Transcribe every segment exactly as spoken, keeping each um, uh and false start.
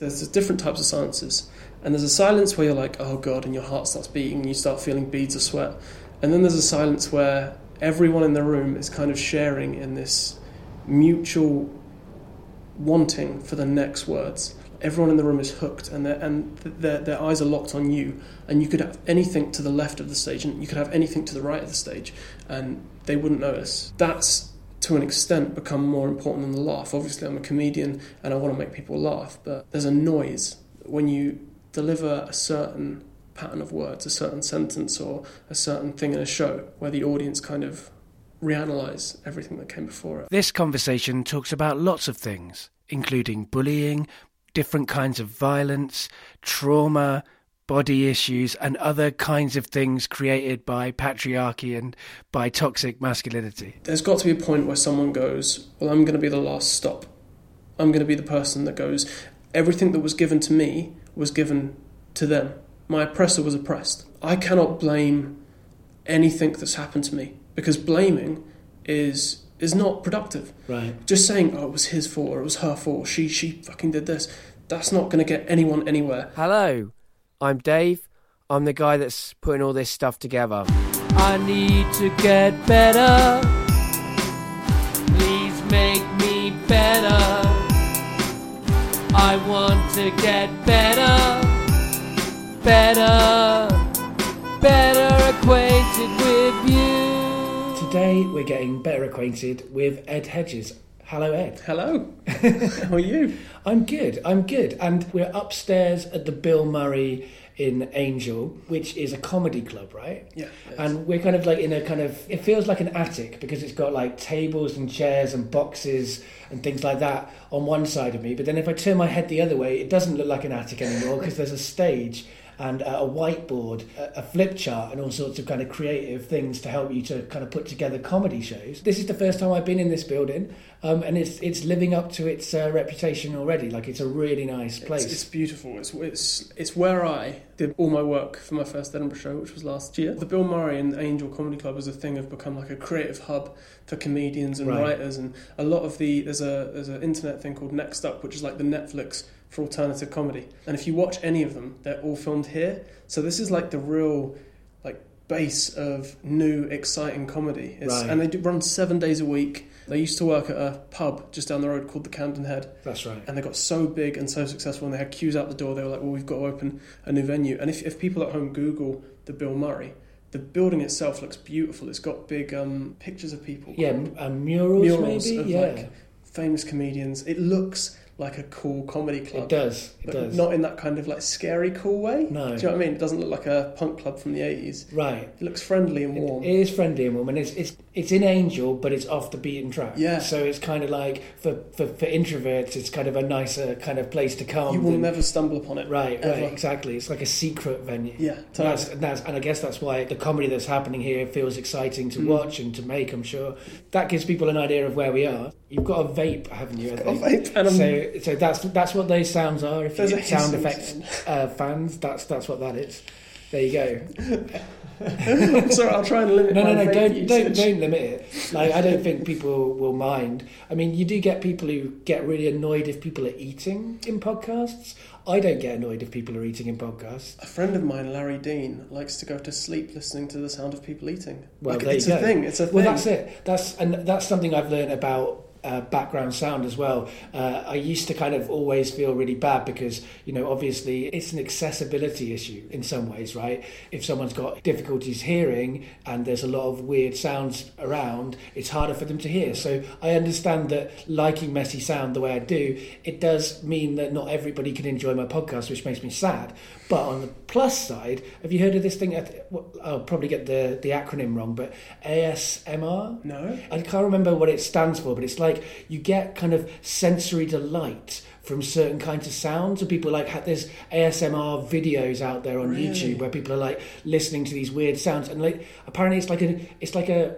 There's different types of silences. And there's a silence where you're like, oh God, and your heart starts beating and you start feeling beads of sweat. And then there's a silence where everyone in the room is kind of sharing in this mutual wanting for the next words. Everyone in the room is hooked and, and their, their eyes are locked on you. And you could have anything to the left of the stage and you could have anything to the right of the stage and they wouldn't notice. That's, to an extent, become more important than the laugh. Obviously, I'm a comedian and I want to make people laugh, but there's a noise when you deliver a certain pattern of words, a certain sentence or a certain thing in a show where the audience kind of reanalyse everything that came before it. This conversation talks about lots of things, including bullying, different kinds of violence, trauma, body issues and other kinds of things created by patriarchy and by toxic masculinity. There's got to be a point where someone goes, well, I'm going to be the last stop. I'm going to be the person that goes, everything that was given to me was given to them. My oppressor was oppressed. I cannot blame anything that's happened to me because blaming is is not productive. Right. Just saying, oh, it was his fault or it was her fault, she she fucking did this, that's not going to get anyone anywhere. Hello, I'm Dave. I'm the guy that's putting all this stuff together. I need to get better. Please make me better. I want to get better. Better. Better acquainted with you. Today we're getting better acquainted with Ed Hedges. Hello, Ed. Hello. How are you? I'm good, I'm good. And we're upstairs at the Bill Murray in Angel, which is a comedy club, right? Yeah. And we're kind of like in a kind of... It feels like an attic because it's got like tables and chairs and boxes and things like that on one side of me. But then if I turn my head the other way, it doesn't look like an attic anymore because there's a stage and a whiteboard, a flip chart and all sorts of kind of creative things to help you to kind of put together comedy shows. This is the first time I've been in this building um, and it's it's living up to its uh, reputation already. Like, it's a really nice place. It's, it's beautiful. It's, it's it's where I did all my work for my first Edinburgh show, which was last year. The Bill Murray and Angel Comedy Club as a thing have become like a creative hub for comedians and right. writers and a lot of the... There's a there's an internet thing called Next Up, which is like the Netflix for alternative comedy. And if you watch any of them, they're all filmed here. So this is like the real like base of new, exciting comedy. It's, right. And they do run seven days a week. They used to work at a pub just down the road called the Camden Head. That's right. And they got so big and so successful and they had queues out the door. They were like, well, we've got to open a new venue. And if, if people at home Google the Bill Murray, the building itself looks beautiful. It's got big um, pictures of people. Yeah, um, murals, murals maybe? Of yeah. like famous comedians. It looks... like a cool comedy club. It does, it but does. Not in that kind of like scary cool way. No. Do you know what I mean? It doesn't look like a punk club from the eighties. Right. It looks friendly and warm. It, it is friendly and warm and it's it's it's in Angel but it's off the beaten track. Yeah. So it's kind of like for, for, for introverts it's kind of a nicer kind of place to come. You will than, never stumble upon it. Right, ever. Right, exactly. It's like a secret venue. Yeah. Totally. And, that's, and, that's, and I guess that's why the comedy that's happening here feels exciting to mm. watch and to make, I'm sure. That gives people an idea of where we are. You've got a vape, haven't you? I've got a vape and I'm... So, So that's that's what those sounds are. If there's you sound effects uh, fans, that's that's what that is. There you go. I'm sorry, I'll try and limit. No, my no, no, don't usage. don't don't limit it. Like, I don't think people will mind. I mean, you do get people who get really annoyed if people are eating in podcasts. I don't get annoyed if people are eating in podcasts. A friend of mine, Larry Dean, likes to go to sleep listening to the sound of people eating. Well, like, there it's you go. a thing. It's a thing. Well, that's it. That's and that's something I've learned about. Uh, background sound as well. Uh, I used to kind of always feel really bad because, you know, obviously it's an accessibility issue in some ways, right? If someone's got difficulties hearing and there's a lot of weird sounds around, it's harder for them to hear. So I understand that liking messy sound the way I do, it does mean that not everybody can enjoy my podcast, which makes me sad. But on the plus side, have you heard of this thing? I'll probably get the, the acronym wrong, but A S M R? No. I can't remember what it stands for, but it's like Like you get kind of sensory delight from certain kinds of sounds. So people like, there's A S M R videos out there on really? YouTube where people are like listening to these weird sounds, and like apparently it's like a it's like a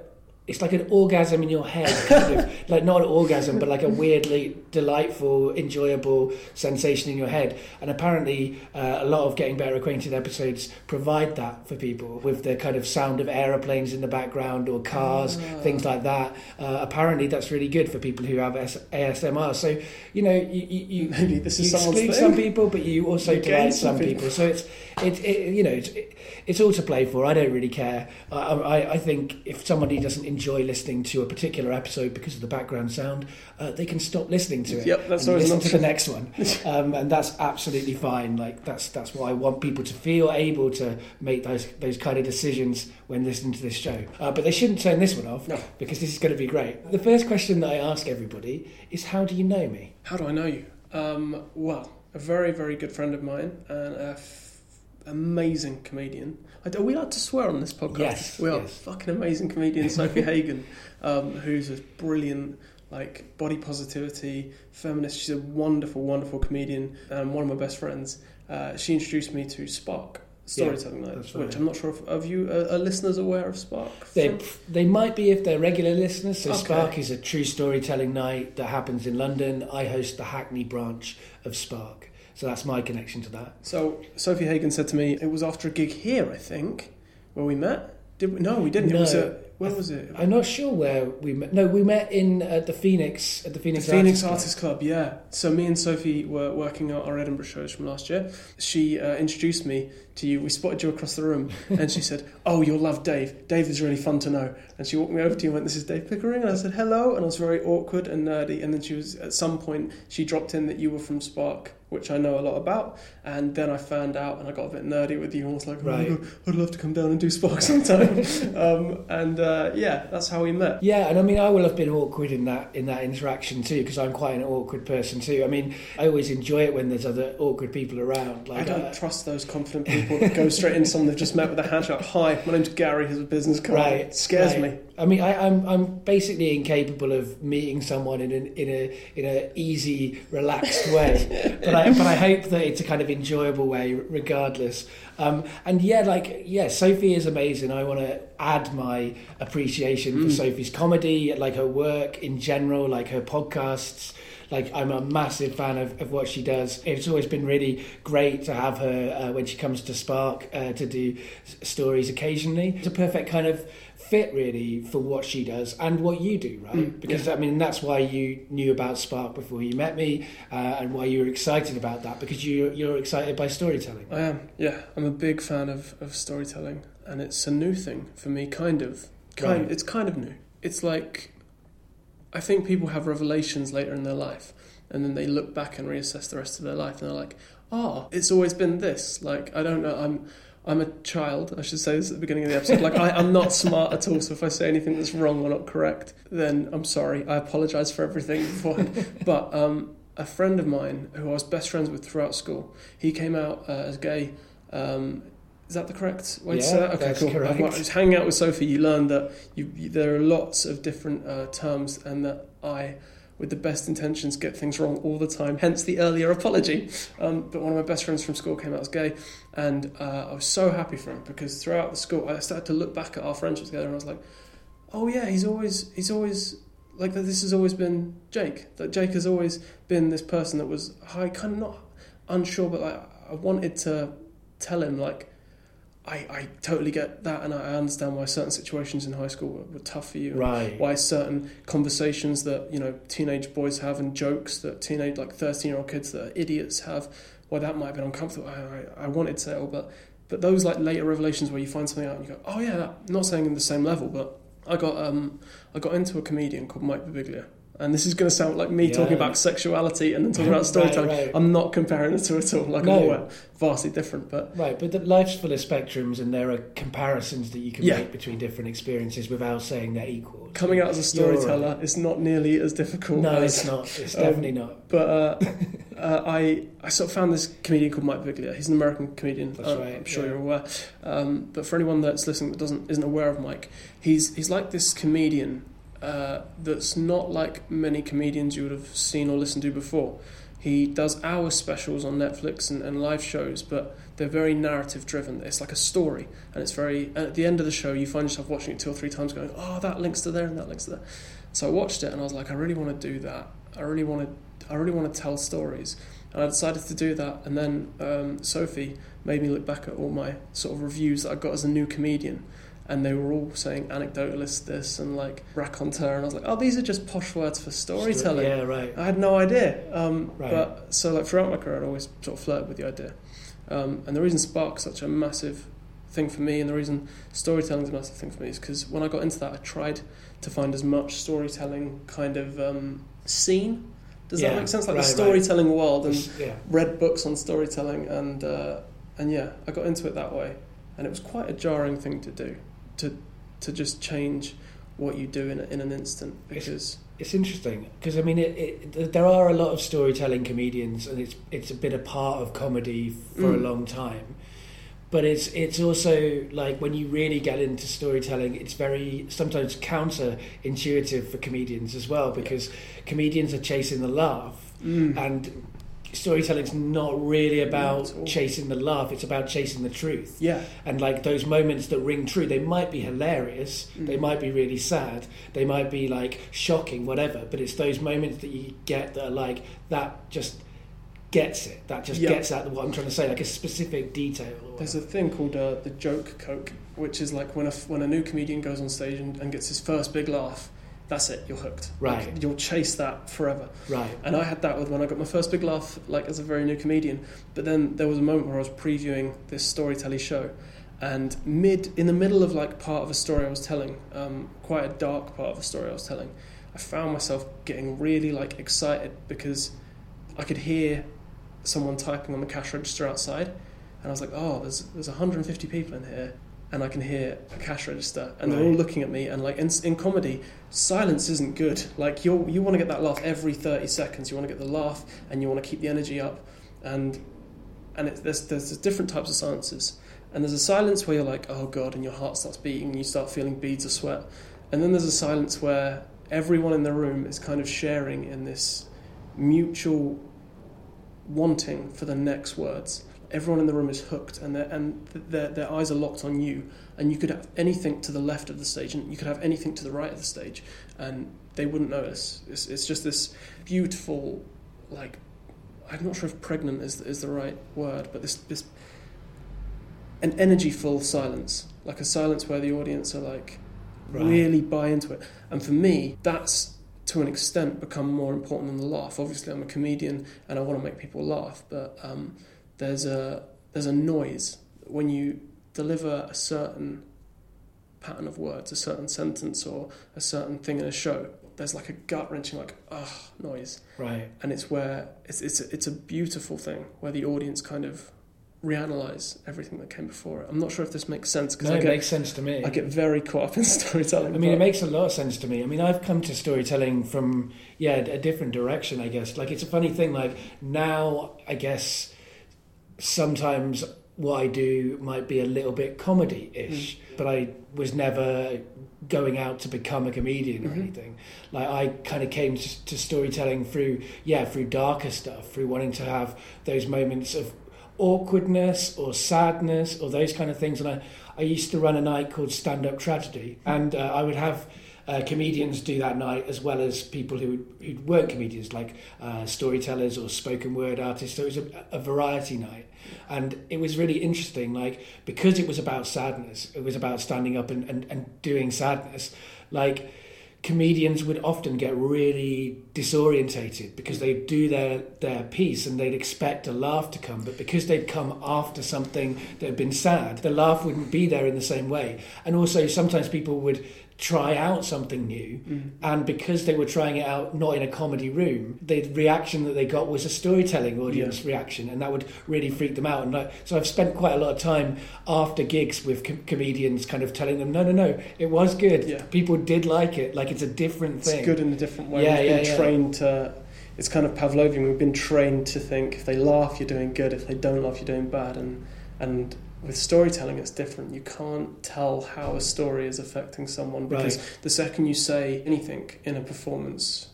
it's like an orgasm in your head, kind of, like not an orgasm, but like a weirdly delightful, enjoyable sensation in your head. And apparently uh, a lot of Getting Better Acquainted episodes provide that for people with the kind of sound of aeroplanes in the background or cars, oh. things like that. Uh, apparently that's really good for people who have A S M R. So, you know, you, you, Maybe this you is exclude some people, but you also you delight some people. people. So it's, it, it, you know, it's, it, it's all to play for. I don't really care. I, I, I think if somebody doesn't enjoy listening to a particular episode because of the background sound, uh, they can stop listening to it. Yep, that's and listen to the next one, um, and that's absolutely fine. Like that's that's what I want people to feel able to make those those kind of decisions when listening to this show. Uh, but they shouldn't turn this one off, no. because this is going to be great. The first question that I ask everybody is, "How do you know me?" How do I know you? Um, well, a very very good friend of mine and a f- amazing comedian. I do, are we allowed to swear on this podcast? Yes, we are. Yes. Fucking amazing comedian Sophie Hagen, um, who's a brilliant, like, body positivity feminist. She's a wonderful, wonderful comedian and one of my best friends. Uh, she introduced me to Spark Storytelling, yeah, night, right. which I'm not sure if are you are, are listeners aware of Spark. They they might be if they're regular listeners. So okay. Spark is a true storytelling night that happens in London. I host the Hackney branch of Spark. So that's my connection to that. So Sophie Hagen said to me, it was after a gig here, I think, where we met. Did we? No, we didn't. No. It was a, where th- was it? I'm not sure where we met. No, we met in uh, the Phoenix, at the Phoenix, the Phoenix Artists Club. Club. Yeah. So me and Sophie were working out our Edinburgh shows from last year. She uh, introduced me to you. We spotted you across the room, and she said, "Oh, you'll love Dave. Dave is really fun to know." And she walked me over to you and went, "This is Dave Pickering." And I said, "Hello," and I was very awkward and nerdy. And then she was at some point she dropped in that you were from Spark, which I know a lot about, and then I found out and I got a bit nerdy with you and was like, oh, right. God, I'd love to come down and do Spark sometime. um, and uh, yeah, that's how we met. Yeah, and I mean, I will have been awkward in that in that interaction too, because I'm quite an awkward person too. I mean, I always enjoy it when there's other awkward people around. Like, I don't uh, trust those confident people that go straight into someone they've just met with a handshake. Hi, my name's Gary, here's a business card. Right, it scares right. me. I mean, I, I'm I'm basically incapable of meeting someone in an in a in a easy, relaxed way. But I but I hope that it's a kind of enjoyable way, regardless. Um, and yeah, like yeah, Sophie is amazing. I want to add my appreciation mm. for Sophie's comedy, like her work in general, like her podcasts. Like, I'm a massive fan of, of what she does. It's always been really great to have her uh, when she comes to Spark uh, to do s- stories occasionally. It's a perfect kind of fit, really, for what she does and what you do, right? Mm, because, yeah. I mean, that's why you knew about Spark before you met me uh, and why you were excited about that, because you, you're excited by storytelling. I am, yeah. I'm a big fan of, of storytelling, and it's a new thing for me, kind of. Kind, right. It's kind of new. It's like... I think people have revelations later in their life, and then they look back and reassess the rest of their life, and they're like, "Ah, oh, it's always been this." Like, I don't know, I'm I'm a child, I should say this at the beginning of the episode. Like, I, I'm not smart at all, so if I say anything that's wrong or not correct, then I'm sorry. I apologise for everything beforehand. But um, a friend of mine, who I was best friends with throughout school, he came out uh, as gay. Um, Is that the correct way yeah, to say that? Okay, that's cool. Correct. Well, just hanging out with Sophie, you learn that you, you, there are lots of different uh, terms, and that I, with the best intentions, get things wrong all the time, hence the earlier apology. Um, but one of my best friends from school came out as gay, and uh, I was so happy for him, because throughout the school, I started to look back at our friendship together, and I was like, oh yeah, he's always, he's always... like, this has always been Jake. That Jake has always been this person that was, I kind of not unsure, but like, I wanted to tell him, like, I, I totally get that, and I understand why certain situations in high school were, were tough for you, right. Why certain conversations that, you know, teenage boys have, and jokes that teenage, like, thirteen-year-old kids that are idiots have, why that might have been uncomfortable. I, I, I wanted to say, oh, but, but those, like, later revelations where you find something out and you go, oh, yeah, that, not saying in the same level, but I got um I got into a comedian called Mike Birbiglia. And this is going to sound like me yeah. talking about sexuality and then talking about storytelling. Right, right. I'm not comparing the two at all. Like, no. I'm vastly different. But right, but the life's full of spectrums, and there are comparisons that you can yeah. make between different experiences without saying they're equal. Coming out as a storyteller right. is not nearly as difficult. No, as, it's not. It's definitely um, not. But uh, uh, I I sort of found this comedian called Mike Birbiglia. He's an American comedian. That's uh, right. I'm sure yeah. you're aware. Um, but for anyone that's listening that doesn't isn't aware of Mike, he's he's like this comedian. Uh, that's not like many comedians you would have seen or listened to before. He does hour specials on Netflix and, and live shows, but they're very narrative driven. It's like a story, and it's very, and at the end of the show you find yourself watching it two or three times going, oh, that links to there and that links to there. So I watched it and I was like, I really want to do that. I really want to I really want to tell stories. And I decided to do that, and then um, Sophie made me look back at all my sort of reviews that I got as a new comedian, and they were all saying anecdotalist this and like raconteur, and I was like, oh, these are just posh words for storytelling. Yeah, right. I had no idea. Um, right. But so like throughout my career, I'd always sort of flirted with the idea. Um, and the reason Spark's such a massive thing for me, and the reason storytelling's a massive thing for me, is because when I got into that, I tried to find as much storytelling kind of um, scene. Does yeah, that make sense? Like right, the storytelling right. world, and yeah. read books on storytelling, and uh, and yeah, I got into it that way, and it was quite a jarring thing to do, to to just change what you do in a, in an instant. Because it's, it's interesting, because I mean, it, it, there are a lot of storytelling comedians, and it's it's a bit a part of comedy for mm. a long time, but it's it's also like when you really get into storytelling, it's very sometimes counter-intuitive for comedians as well, because yeah. comedians are chasing the laugh, mm. and storytelling's not really about yeah, chasing the laugh, it's about chasing the truth. Yeah. And like those moments that ring true, they might be hilarious, mm. they might be really sad, they might be like shocking, whatever, but it's those moments that you get that are like, that just... gets it, that just yep. gets at what I'm trying to say, like a specific detail. There's a thing called uh, the joke coke, which is like when a, when a new comedian goes on stage and, and gets his first big laugh, that's it, you're hooked. Right. Like, you'll chase that forever. Right. And I had that with when I got my first big laugh, like as a very new comedian, but then there was a moment where I was previewing this storytelling show, and mid in the middle of like part of a story I was telling, um, quite a dark part of a story I was telling, I found myself getting really like excited because I could hear someone typing on the cash register outside, and I was like, oh, there's there's one hundred fifty people in here, and I can hear a cash register, and right. they're all looking at me, and like in, in comedy, silence isn't good. Like you you want to get that laugh every thirty seconds, you want to get the laugh, and you want to keep the energy up, and and it, there's there's different types of silences, and there's a silence where you're like, oh god, and your heart starts beating and you start feeling beads of sweat, and then there's a silence where everyone in the room is kind of sharing in this mutual wanting for the next words. Everyone in the room is hooked, and their and their their eyes are locked on you. And you could have anything to the left of the stage, and you could have anything to the right of the stage, and they wouldn't notice. It's it's just this beautiful, like, I'm not sure if pregnant is is the right word, but this this an energy-full silence, like a silence where the audience are like right. really buy into it. And for me, that's, to an extent, become more important than the laugh. Obviously, I'm a comedian and I want to make people laugh, but um, there's a there's a noise when you deliver a certain pattern of words, a certain sentence, or a certain thing in a show. There's like a gut wrenching, like ah oh, noise, right? And it's where it's it's a, it's a beautiful thing where the audience kind of reanalyze everything that came before it. I'm not sure if this makes sense. No, I get, it makes sense to me. I get very caught up in storytelling. I mean, but... it makes a lot of sense to me. I mean, I've come to storytelling from, yeah, a different direction, I guess. Like, it's a funny thing, like, now, I guess, sometimes what I do might be a little bit comedy-ish, mm. but I was never going out to become a comedian or mm-hmm. anything. Like, I kind of came to, to storytelling through, yeah, through darker stuff, through wanting to have those moments of awkwardness or sadness or those kind of things. And I, I used to run a night called Stand Up Tragedy, and uh, I would have uh, comedians do that night, as well as people who, who weren't comedians, like uh, storytellers or spoken word artists. So it was a, a variety night, and it was really interesting, like, because it was about sadness, it was about standing up and, and, and doing sadness. Like, comedians would often get really disorientated because they'd do their, their piece and they'd expect a laugh to come, but because they'd come after something that had been sad, the laugh wouldn't be there in the same way. And also sometimes people would try out something new, mm. and because they were trying it out not in a comedy room, the reaction that they got was a storytelling audience yeah. reaction, and that would really freak them out. And like, so I've spent quite a lot of time after gigs with com- comedians kind of telling them, no, no, no, it was good. Yeah. People did like it. Like, it's a different thing. It's good in a different way. Yeah, We've yeah, been yeah. trained to... It's kind of Pavlovian. We've been trained to think if they laugh, you're doing good. If they don't laugh, you're doing bad. And and... with storytelling, it's different. You can't tell how a story is affecting someone, because right. the second you say anything in a performance,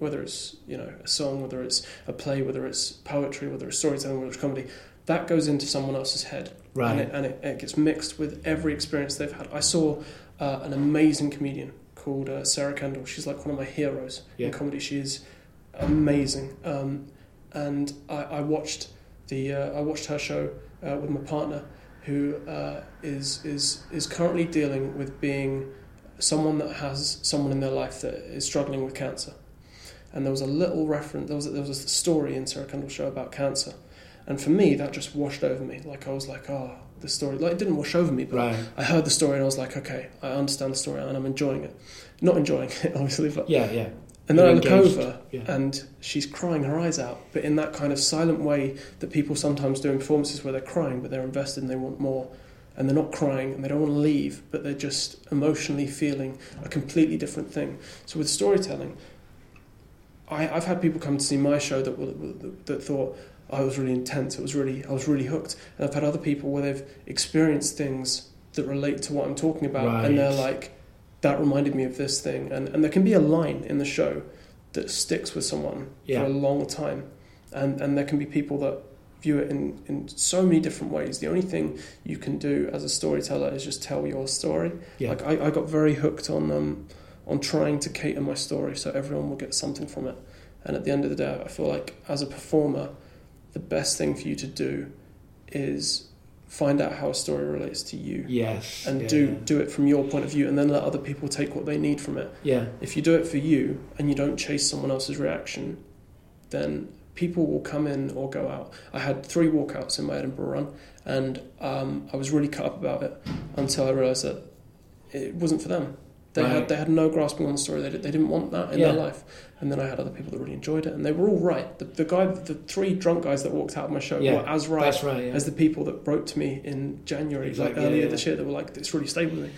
whether it's, you know, a song, whether it's a play, whether it's poetry, whether it's storytelling, whether it's comedy, that goes into someone else's head. Right. And it, and it, it gets mixed with every experience they've had. I saw uh, an amazing comedian called uh, Sarah Kendall. She's like one of my heroes yeah. in comedy. She is amazing. Um, and I, I watched the uh, I watched her show uh, with my partner, who uh, is is is currently dealing with being someone that has someone in their life that is struggling with cancer. And there was a little reference. There was a, there was a story in Sarah Kendall's show about cancer. And for me, that just washed over me. Like, I was like, oh, the story. Like, it didn't wash over me, but right. I heard the story and I was like, okay, I understand the story and I'm enjoying it. Not enjoying it, obviously, but... Yeah, yeah. And then You're I look engaged. over yeah. and she's crying her eyes out, but in that kind of silent way that people sometimes do in performances where they're crying, but they're invested and they want more. And they're not crying and they don't want to leave, but they're just emotionally feeling a completely different thing. So with storytelling, I, I've had people come to see my show that that, that thought... I was really intense. It was really, I was really hooked. And I've had other people where they've experienced things that relate to what I'm talking about, right. and they're like, "That reminded me of this thing." And and there can be a line in the show that sticks with someone yeah. for a long time, and and there can be people that view it in in so many different ways. The only thing you can do as a storyteller is just tell your story. Yeah. Like I, I got very hooked on um on trying to cater my story so everyone will get something from it. And at the end of the day, I feel like as a performer, the best thing for you to do is find out how a story relates to you. Yes. And yeah, do yeah. do it from your point of view, and then let other people take what they need from it. Yeah. If you do it for you and you don't chase someone else's reaction, then people will come in or go out. I had three walkouts in my Edinburgh run, and um, I was really cut up about it until I realised that it wasn't for them. They right. had they had no grasping on the story. They, did, they didn't want that in yeah. their life. And then I had other people that really enjoyed it, and they were all right. The, the guy, the three drunk guys that walked out of my show yeah. were as right, right yeah. as the people that wrote to me in January, exactly. like earlier yeah, yeah. this year. They were like, "It's really stayed with me."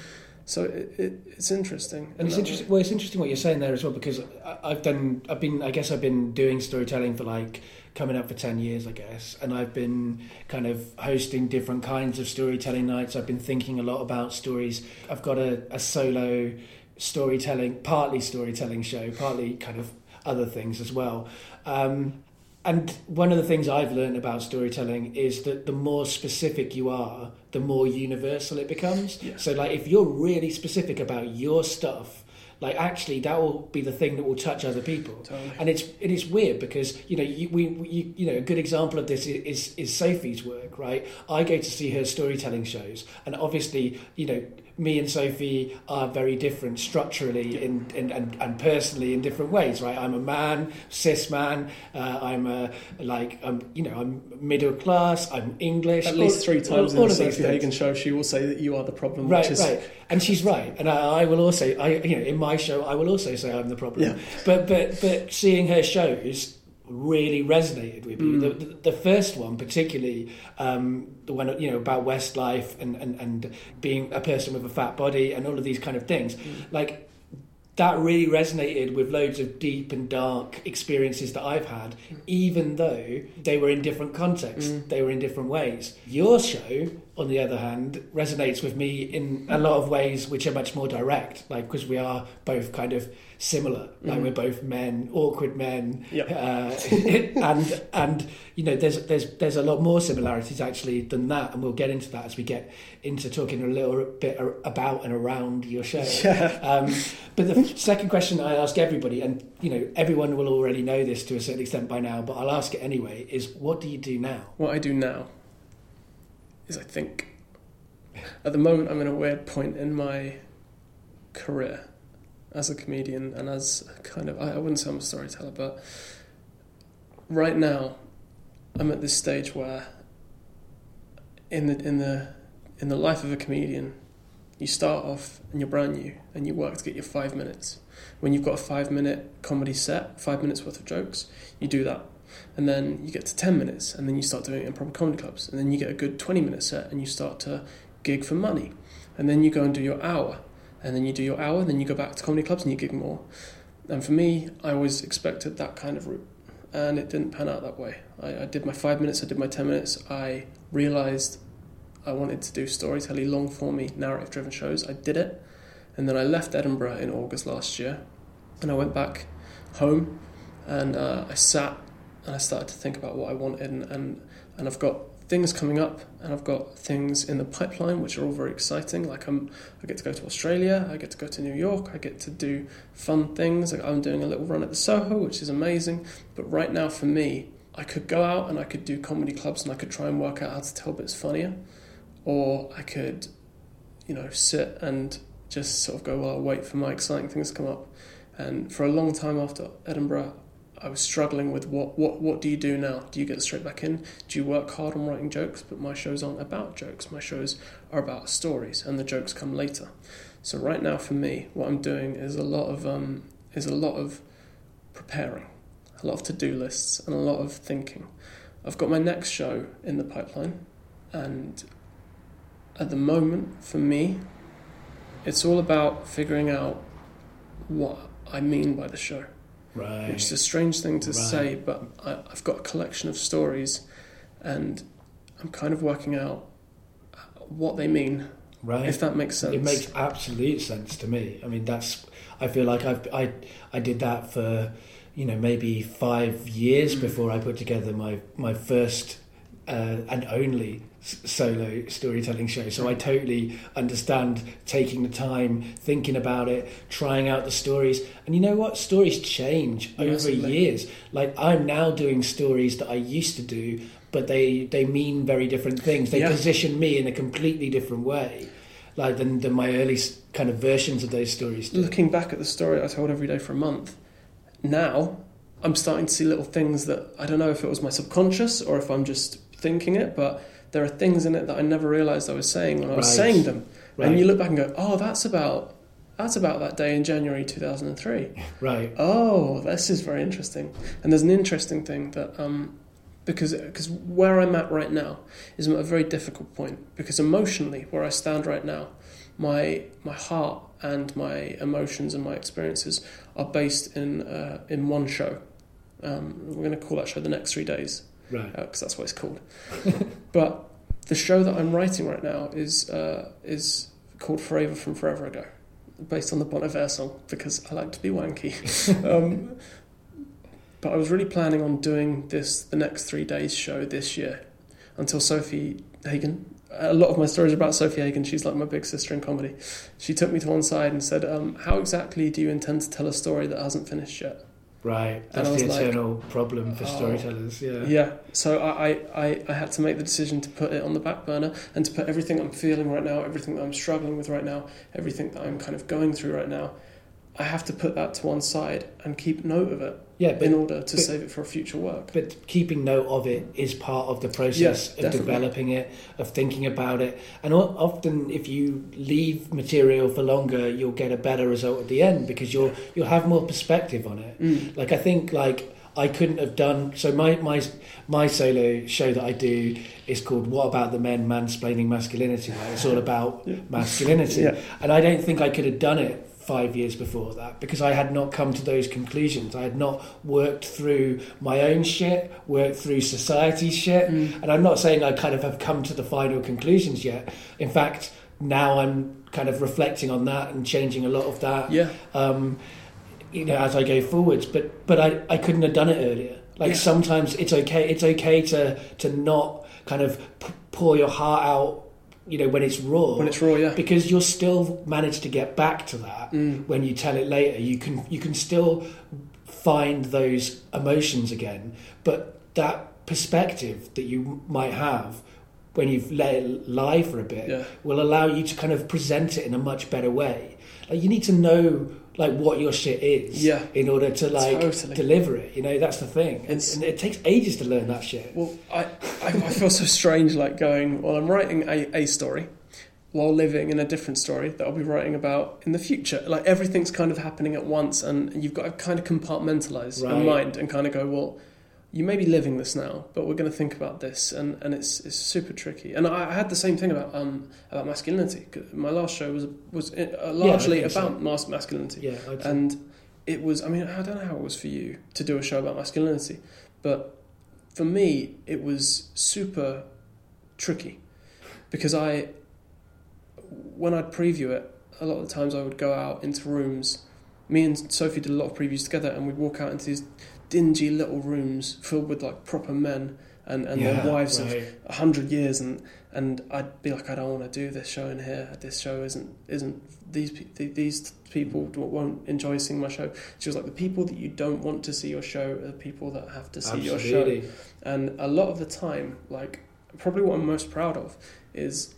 So it, it, it's interesting. And it's interesting. Well, it's interesting what you're saying there as well, because I, I've done, I've been, I guess I've been doing storytelling for like coming up for ten years, I guess. And I've been kind of hosting different kinds of storytelling nights. I've been thinking a lot about stories. I've got a, a solo storytelling, partly storytelling show, partly kind of other things as well. Um, and one of the things I've learned about storytelling is that the more specific you are, the more universal it becomes. Yeah. So, like, if you're really specific about your stuff, like, actually, that will be the thing that will touch other people. Totally. And it's it is weird because, you know, you, we, you, you know, a good example of this is, is is Sophie's work, right? I go to see her storytelling shows, and obviously, you know, me and Sophie are very different structurally in, in, and, and personally in different ways, right? I'm a man, cis man. Uh, I'm a like, I'm you know, I'm middle class. I'm English. At least three times all, in all the Sophie Hagen show, she will say that you are the problem, right? Which is... Right, and she's right. And I, I will also, I you know, in my show, I will also say I'm the problem. Yeah. But but but seeing her shows really resonated with me. Mm. The, the, the first one, particularly um, the one you know about Westlife and, and and being a person with a fat body and all of these kind of things, mm. like that really resonated with loads of deep and dark experiences that I've had, mm. even though they were in different contexts, mm. they were in different ways. Your show, on the other hand, resonates with me in a lot of ways which are much more direct, like because we are both kind of similar, like mm. we're both men, awkward men, yep. uh, and and you know there's there's there's a lot more similarities actually than that, and we'll get into that as we get into talking a little bit about and around your show. Yeah. Um, but the second question I ask everybody, and you know everyone will already know this to a certain extent by now, but I'll ask it anyway: is what do you do now? What I do now. Is I think at the moment I'm in a weird point in my career as a comedian and as a kind of, I wouldn't say I'm a storyteller, but right now I'm at this stage where in the in the in the life of a comedian, you start off and you're brand new and you work to get your five minutes. When you've got a five minute comedy set, five minutes worth of jokes, you do that. And then you get to ten minutes, and then you start doing it in proper comedy clubs. And then you get a good twenty-minute set, and you start to gig for money. And then you go and do your hour. And then you do your hour, and then you go back to comedy clubs and you gig more. And for me, I always expected that kind of route. And it didn't pan out that way. I, I did my five minutes, I did my ten minutes. I realised I wanted to do storytelling, long-form, narrative-driven shows. I did it. And then I left Edinburgh in August last year. And I went back home and uh, I sat and I started to think about what I wanted, and, and and I've got things coming up, and I've got things in the pipeline which are all very exciting. Like I'm, I get to go to Australia, I get to go to New York, I get to do fun things. Like I'm doing a little run at the Soho, which is amazing. But right now for me, I could go out and I could do comedy clubs and I could try and work out how to tell bits funnier, or I could, you know, sit and just sort of go, well, I'll wait for my exciting things to come up. And for a long time after Edinburgh, I was struggling with what, what what do you do now? Do you get straight back in? Do you work hard on writing jokes? But my shows aren't about jokes. My shows are about stories, and the jokes come later. So right now for me, what I'm doing is a lot of um is a lot of preparing, a lot of to-do lists, and a lot of thinking. I've got my next show in the pipeline, and at the moment for me, it's all about figuring out what I mean by the show. Right. Which is a strange thing to right. say, but I, I've got a collection of stories, and I'm kind of working out what they mean. Right. If that makes sense. It makes absolute sense to me. I mean, that's. I feel like I've I I did that for, you know, maybe five years mm. before I put together my my first uh, and only solo storytelling show. So I totally understand taking the time, thinking about it, trying out the stories. And you know what? Stories change over Absolutely. years. Like I'm now doing stories that I used to do, but they, they mean very different things. They yeah. position me in a completely different way, like than, than my early kind of versions of those stories did. Looking back at the story I told every day for a month, now I'm starting to see little things that I don't know if it was my subconscious or if I'm just thinking it, but there are things in it that I never realised I was saying when I was right. saying them. Right. And you look back and go, oh, that's about that's about that day in January two thousand three. Right. Oh, this is very interesting. And there's an interesting thing that, um, because because where I'm at right now is at a very difficult point, because emotionally, where I stand right now, my my heart and my emotions and my experiences are based in, uh, in one show. Um, we're going to call that show The Next Three Days. Right, because uh, that's what it's called. But the show that I'm writing right now is uh, is called Forever from Forever Ago, based on the Bon Iver song, because I like to be wanky. um, but I was really planning on doing this, the Next Three Days show, this year, until Sophie Hagen. A lot of my stories are about Sophie Hagen. She's like my big sister in comedy. She took me to one side and said, um, how exactly do you intend to tell a story that hasn't finished yet? Right, that's the eternal like, problem for oh, storytellers, yeah. Yeah, so I, I, I had to make the decision to put it on the back burner and to put everything I'm feeling right now, everything that I'm struggling with right now, everything that I'm kind of going through right now, I have to put that to one side and keep note of it yeah, but, in order to but, save it for future work. But keeping note of it is part of the process yes, of definitely. developing it, of thinking about it. And often if you leave material for longer, you'll get a better result at the end because you'll you'll have more perspective on it. Mm. Like I think like I couldn't have done... So my, my my solo show that I do is called What About the Men Mansplaining Masculinity? Like it's all about yeah. masculinity. Yeah. And I don't think I could have done it five years before that, because I had not come to those conclusions. I had not worked through my own shit, worked through society's shit, mm. and I'm not saying I kind of have come to the final conclusions yet. In fact, now I'm kind of reflecting on that and changing a lot of that, yeah. um, you know, as I go forwards. But but I, I couldn't have done it earlier. Like yeah. sometimes it's okay. It's okay to to not kind of p- pour your heart out. You know, when it's raw. When it's raw, yeah. Because you'll still manage to get back to that mm. when you tell it later. You can you can still find those emotions again. But that perspective that you might have when you've let it lie for a bit yeah. will allow you to kind of present it in a much better way. Like you need to know like what your shit is yeah. in order to like totally. deliver it. You know, that's the thing. And, and it takes ages to learn that shit. Well, I, I, I feel so strange like going, well, I'm writing a, a story while living in a different story that I'll be writing about in the future. Like everything's kind of happening at once, and you've got to kind of compartmentalise right. your mind and kind of go, well, you may be living this now, but we're going to think about this, and, and it's it's super tricky. And I, I had the same thing about um about masculinity. My last show was was largely yeah, about so. masculinity, yeah, and so. it was. I mean, I don't know how it was for you to do a show about masculinity, but for me, it was super tricky because I, when I'd preview it, a lot of the times I would go out into rooms. Me and Sophie did a lot of previews together, and we'd walk out into these dingy little rooms filled with like proper men and, and yeah, their wives right. of a hundred years, and and I'd be like, I don't want to do this show in here. This show isn't isn't these these people won't enjoy seeing my show. She was like, the people that you don't want to see your show are the people that have to see Absolutely. your show. And a lot of the time, like probably what I'm most proud of is.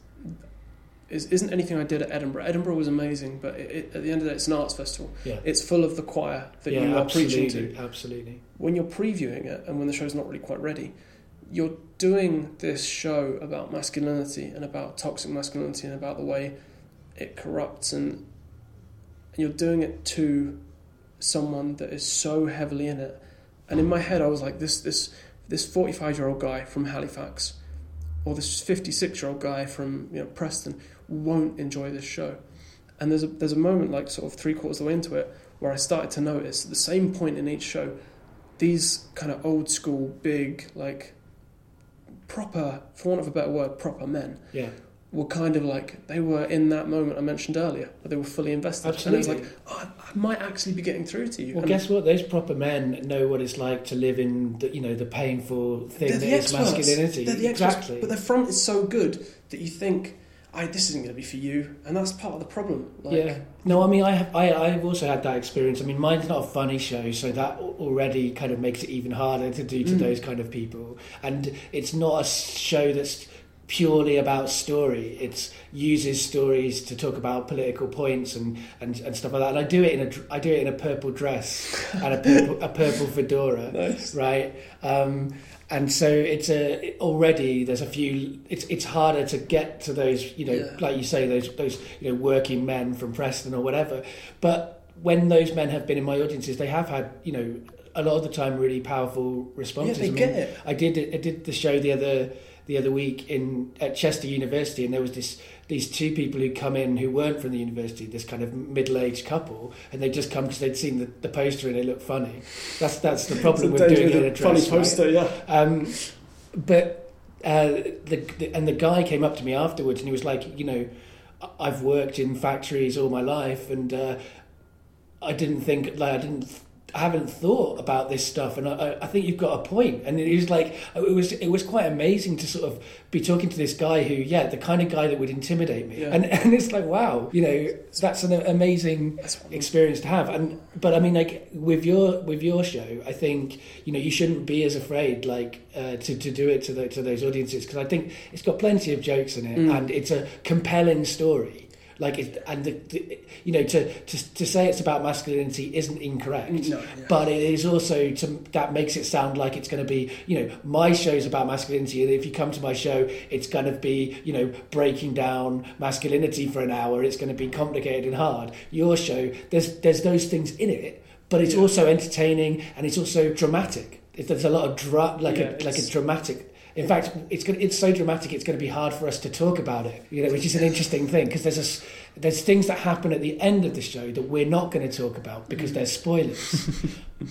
Is, isn't anything I did at Edinburgh. Edinburgh was amazing, but it, it, at the end of the day, it's an arts festival. Yeah. It's full of the choir that yeah, you are preaching to. Absolutely. When you're previewing it and when the show's not really quite ready, you're doing this show about masculinity and about toxic masculinity and about the way it corrupts, and, and you're doing it to someone that is so heavily in it. And in my head, I was like, this this this forty-five-year-old guy from Halifax or this fifty-six-year-old guy from, you know, Preston won't enjoy this show. And there's a there's a moment, like sort of three quarters of the way into it, where I started to notice at the same point in each show, these kind of old school, big, like proper, for want of a better word, proper men. Yeah. Were kind of like, they were in that moment I mentioned earlier, where they were fully invested. Absolutely. And it was like, oh, I might actually be getting through to you. Well, and guess what? Those proper men know what it's like to live in, the, you know, the painful thing that is masculinity. They're the experts, exactly. But their front is so good that you think, I, this isn't going to be for you, and that's part of the problem. Like, yeah. No, I mean, I have, I, I've also had that experience. I mean, mine's not a funny show, so that already kind of makes it even harder to do to mm. those kind of people. And it's not a show that's purely about story. It uses stories to talk about political points and, and, and stuff like that. And I do it in a I do it in a purple dress and a purple, a purple fedora, nice. right? Um, and so it's a it already there's a few. It's it's harder to get to those, you know, yeah. like you say, those those you know working men from Preston or whatever. But when those men have been in my audiences, they have had, you know, a lot of the time really powerful responses. Yeah, they I mean, get it. I did I did the show the other. the other week in at Chester University, and there was this these two people who come in who weren't from the university, this kind of middle-aged couple, and they just come because they'd seen the, the poster and it looked funny. That's that's the problem with doing it in a dress. Funny poster, right? yeah. Um, but uh, the, the and the guy came up to me afterwards and he was like, you know, I've worked in factories all my life, and uh, I didn't think like I didn't. Th- I haven't thought about this stuff, and I, I think you've got a point. And it was like it was it was quite amazing to sort of be talking to this guy who, yeah, the kind of guy that would intimidate me. Yeah. And and it's like, wow, you know, that's an amazing experience to have. And but I mean, like with your with your show, I think, you know, you shouldn't be as afraid like uh, to to do it to the, to those audiences, because I think it's got plenty of jokes in it, mm. and it's a compelling story. Like it, and the, the, you know, to, to to say it's about masculinity isn't incorrect, no, yeah. but it is also to that makes it sound like it's going to be, you know, my show's about masculinity, and if you come to my show, it's going to be, you know, breaking down masculinity for an hour. It's going to be complicated and hard. Your show, there's there's those things in it, but it's yeah. also entertaining and it's also dramatic. It, there's a lot of dra- like yeah, a like a dramatic. In fact, it's going to, it's so dramatic. It's going to be hard for us to talk about it, you know, which is an interesting thing, because there's a, there's things that happen at the end of the show that we're not going to talk about because they're spoilers.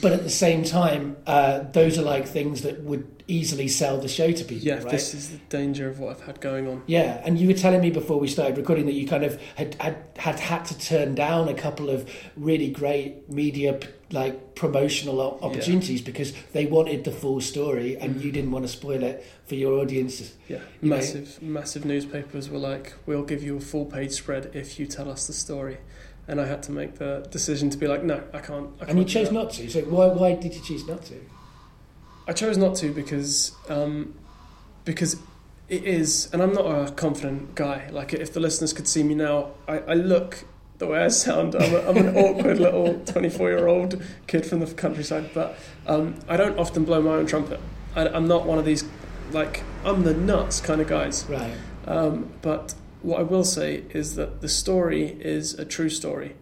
But at the same time, uh, those are like things that would easily sell the show to people. Yeah, right? This is the danger of what I've had going on. Yeah, and you were telling me before we started recording that you kind of had had had, had to turn down a couple of really great media like promotional opportunities yeah. because they wanted the full story and you didn't want to spoil it for your audiences. Yeah, you massive know? massive newspapers were like, we'll give you a full page spread if you tell us the story. And I had to make the decision to be like, no, I can't. I can't and you chose that. not to. So why why did you choose not to? I chose not to because um, because it is, and I'm not a confident guy. Like, if the listeners could see me now, I, I look the way I sound. I'm, a, I'm an awkward little twenty-four-year-old kid from the countryside, but um, I don't often blow my own trumpet. I, I'm not one of these, like, I'm the nuts kind of guys. Right. Um, but... What I will say is that the story is a true story,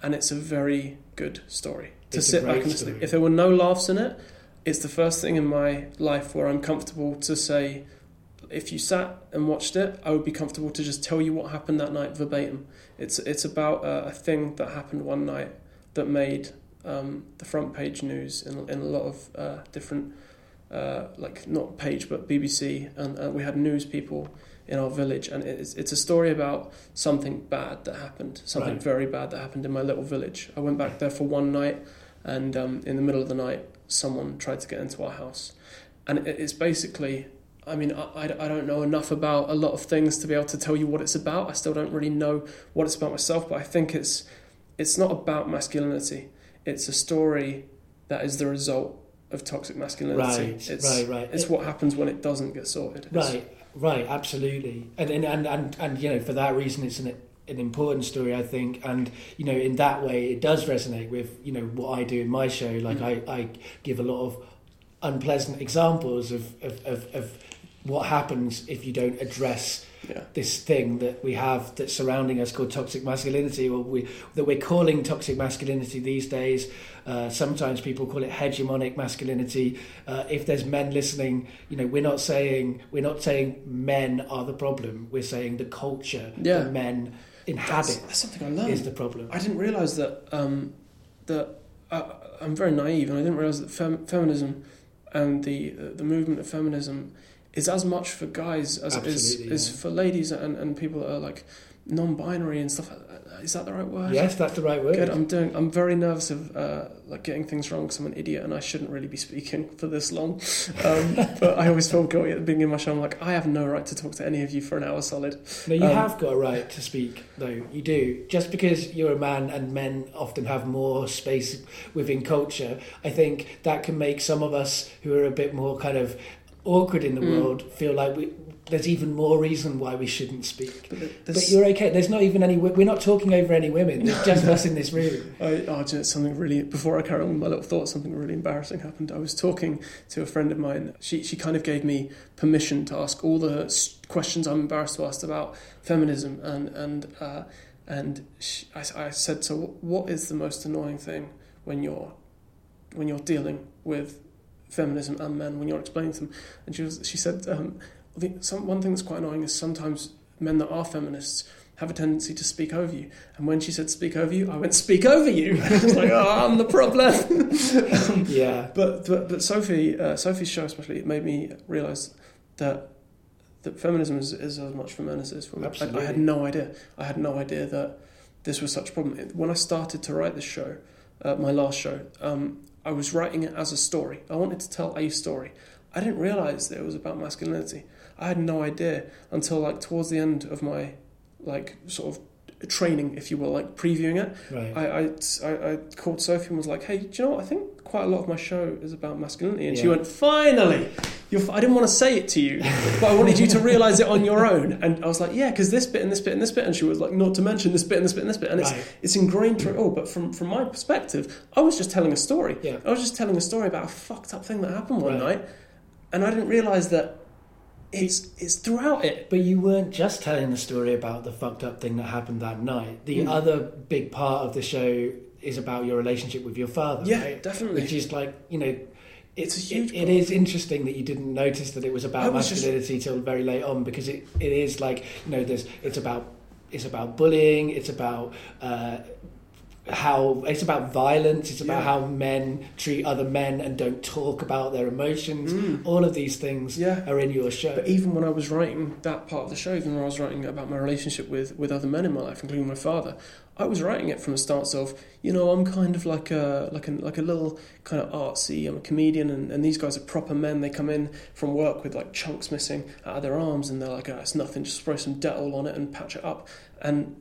and it's a very good story to it's sit back and listen. If there were no laughs in it, it's the first thing in my life where I'm comfortable to say, if you sat and watched it, I would be comfortable to just tell you what happened that night verbatim. It's it's about a, a thing that happened one night that made um, the front page news in, in a lot of uh, different, uh, like not page, but B B C, and uh, we had news people in our village, and it's it's a story about something bad that happened, something right. very bad that happened in my little village. I went back there for one night, and um, in the middle of the night, someone tried to get into our house. And it's basically, I mean, I, I don't know enough about a lot of things to be able to tell you what it's about. I still don't really know what it's about myself, but I think it's it's not about masculinity. It's a story that is the result of toxic masculinity. Right, it's, right, right. It's what happens when it doesn't get sorted. It's, right, right, absolutely. And, and, and, and, and, you know, for that reason, it's an an important story, I think, and you know, in that way, it does resonate with, you know, what I do in my show. Like mm-hmm. I, I give a lot of unpleasant examples of of, of, of what happens if you don't address yeah. this thing that we have that's surrounding us called toxic masculinity, or we that we're calling toxic masculinity these days. Uh, sometimes people call it hegemonic masculinity. Uh, if there's men listening, you know, we're not saying we're not saying men are the problem. We're saying the culture yeah. that men inhabit. That's, that's something I learned. Is the problem? I didn't realise that. Um, that uh, I'm very naive, and I didn't realise that fem- feminism and the the movement of feminism is as much for guys as it is, yeah. is for ladies and, and people that are like non-binary and stuff. Is that the right word? Yes, that's the right word. Good. I'm doing. I'm very nervous of uh, like getting things wrong because I'm an idiot and I shouldn't really be speaking for this long. Um, but I always feel guilty at the beginning of my show. I'm like, I have no right to talk to any of you for an hour solid. No, you um, have got a right to speak, though. You do. Just because you're a man and men often have more space within culture, I think that can make some of us who are a bit more kind of awkward in the mm. world feel like we. There's even more reason why we shouldn't speak. But, but you're okay. There's not even any... We're not talking over any women. There's just no. us in this room. I, oh, something really... Before I carry on with my little thoughts, something really embarrassing happened. I was talking to a friend of mine. She she kind of gave me permission to ask all the questions I'm embarrassed to ask about feminism. And and uh, and she, I, I said, so what is the most annoying thing when you're when you're dealing with feminism and men, when you're explaining to them? And she, was, she said... Um, I think some, one thing that's quite annoying is sometimes men that are feminists have a tendency to speak over you. And when she said speak over you, I went, speak over you! I was like, oh, I'm the problem! um, yeah. But but, but Sophie, uh, Sophie's show especially, it made me realise that that feminism is, is as much for men as it is for women. Absolutely. I, I had no idea. I had no idea that this was such a problem. When I started to write this show, uh, my last show, um, I was writing it as a story. I wanted to tell a story. I didn't realise that it was about masculinity. I had no idea until like towards the end of my like sort of training, if you will, like previewing it. Right. I, I, I called Sophie and was like, hey, do you know what? I think quite a lot of my show is about masculinity. And yeah. she went, finally! You're f- I didn't want to say it to you, but I wanted you to realise it on your own. And I was like, yeah, because this bit and this bit and this bit. And she was like, not to mention this bit and this bit and this bit. And it's right. it's ingrained through it all. But from, from my perspective, I was just telling a story. Yeah. I was just telling a story about a fucked up thing that happened one right. night. And I didn't realise that It's it's throughout it. But you weren't just telling the story about the fucked up thing that happened that night. The mm. other big part of the show is about your relationship with your father. Yeah, right? Definitely. Which is like, you know, it's, it's a huge. It, it is interesting that you didn't notice that it was about was masculinity just... till very late on, because it, it is like, you know, there's it's about it's about bullying. It's about. Uh, how it's about violence, it's about yeah. how men treat other men and don't talk about their emotions. Mm. All of these things yeah. are in your show. But even when I was writing that part of the show, even when I was writing about my relationship with, with other men in my life, including my father, I was writing it from a stance of, you know, I'm kind of like a like a, like a little kind of artsy, I'm a comedian, and, and these guys are proper men. They come in from work with like chunks missing out of their arms and they're like, oh, it's nothing, just throw some Dettol on it and patch it up. And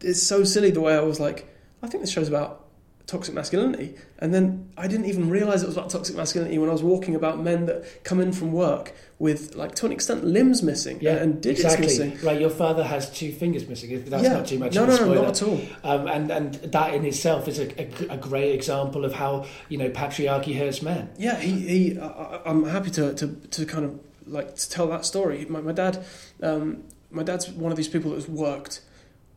it's so silly the way I was like, I think this show's about toxic masculinity. And then I didn't even realise it was about toxic masculinity when I was walking about men that come in from work with, like, to an extent, limbs missing yeah, and digits exactly. missing. Right, your father has two fingers missing. If that's yeah. not too much no, of a spoiler. No, no, not at all. Um, and, and that in itself is a, a, a great example of how, you know, patriarchy hurts men. Yeah, he. he I, I'm happy to, to, to kind of, like, to tell that story. My, my dad, um, my dad's one of these people that has worked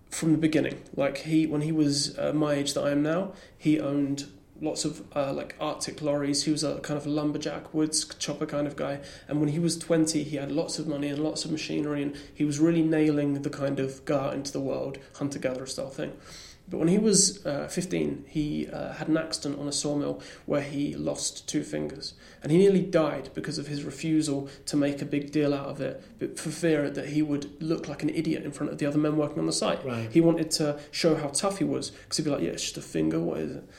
from the beginning. Like he, when he was uh, my age that I am now, he owned lots of uh, like Arctic lorries. He was a kind of a lumberjack, woods chopper kind of guy. And when he was twenty, he had lots of money and lots of machinery, and he was really nailing the kind of go out into the world, hunter-gatherer style thing. But when he was uh, fifteen, he uh, had an accident on a sawmill where he lost two fingers. And he nearly died because of his refusal to make a big deal out of it, but for fear that he would look like an idiot in front of the other men working on the site. Right. He wanted to show how tough he was, because he'd be like, yeah, it's just a finger, what is it?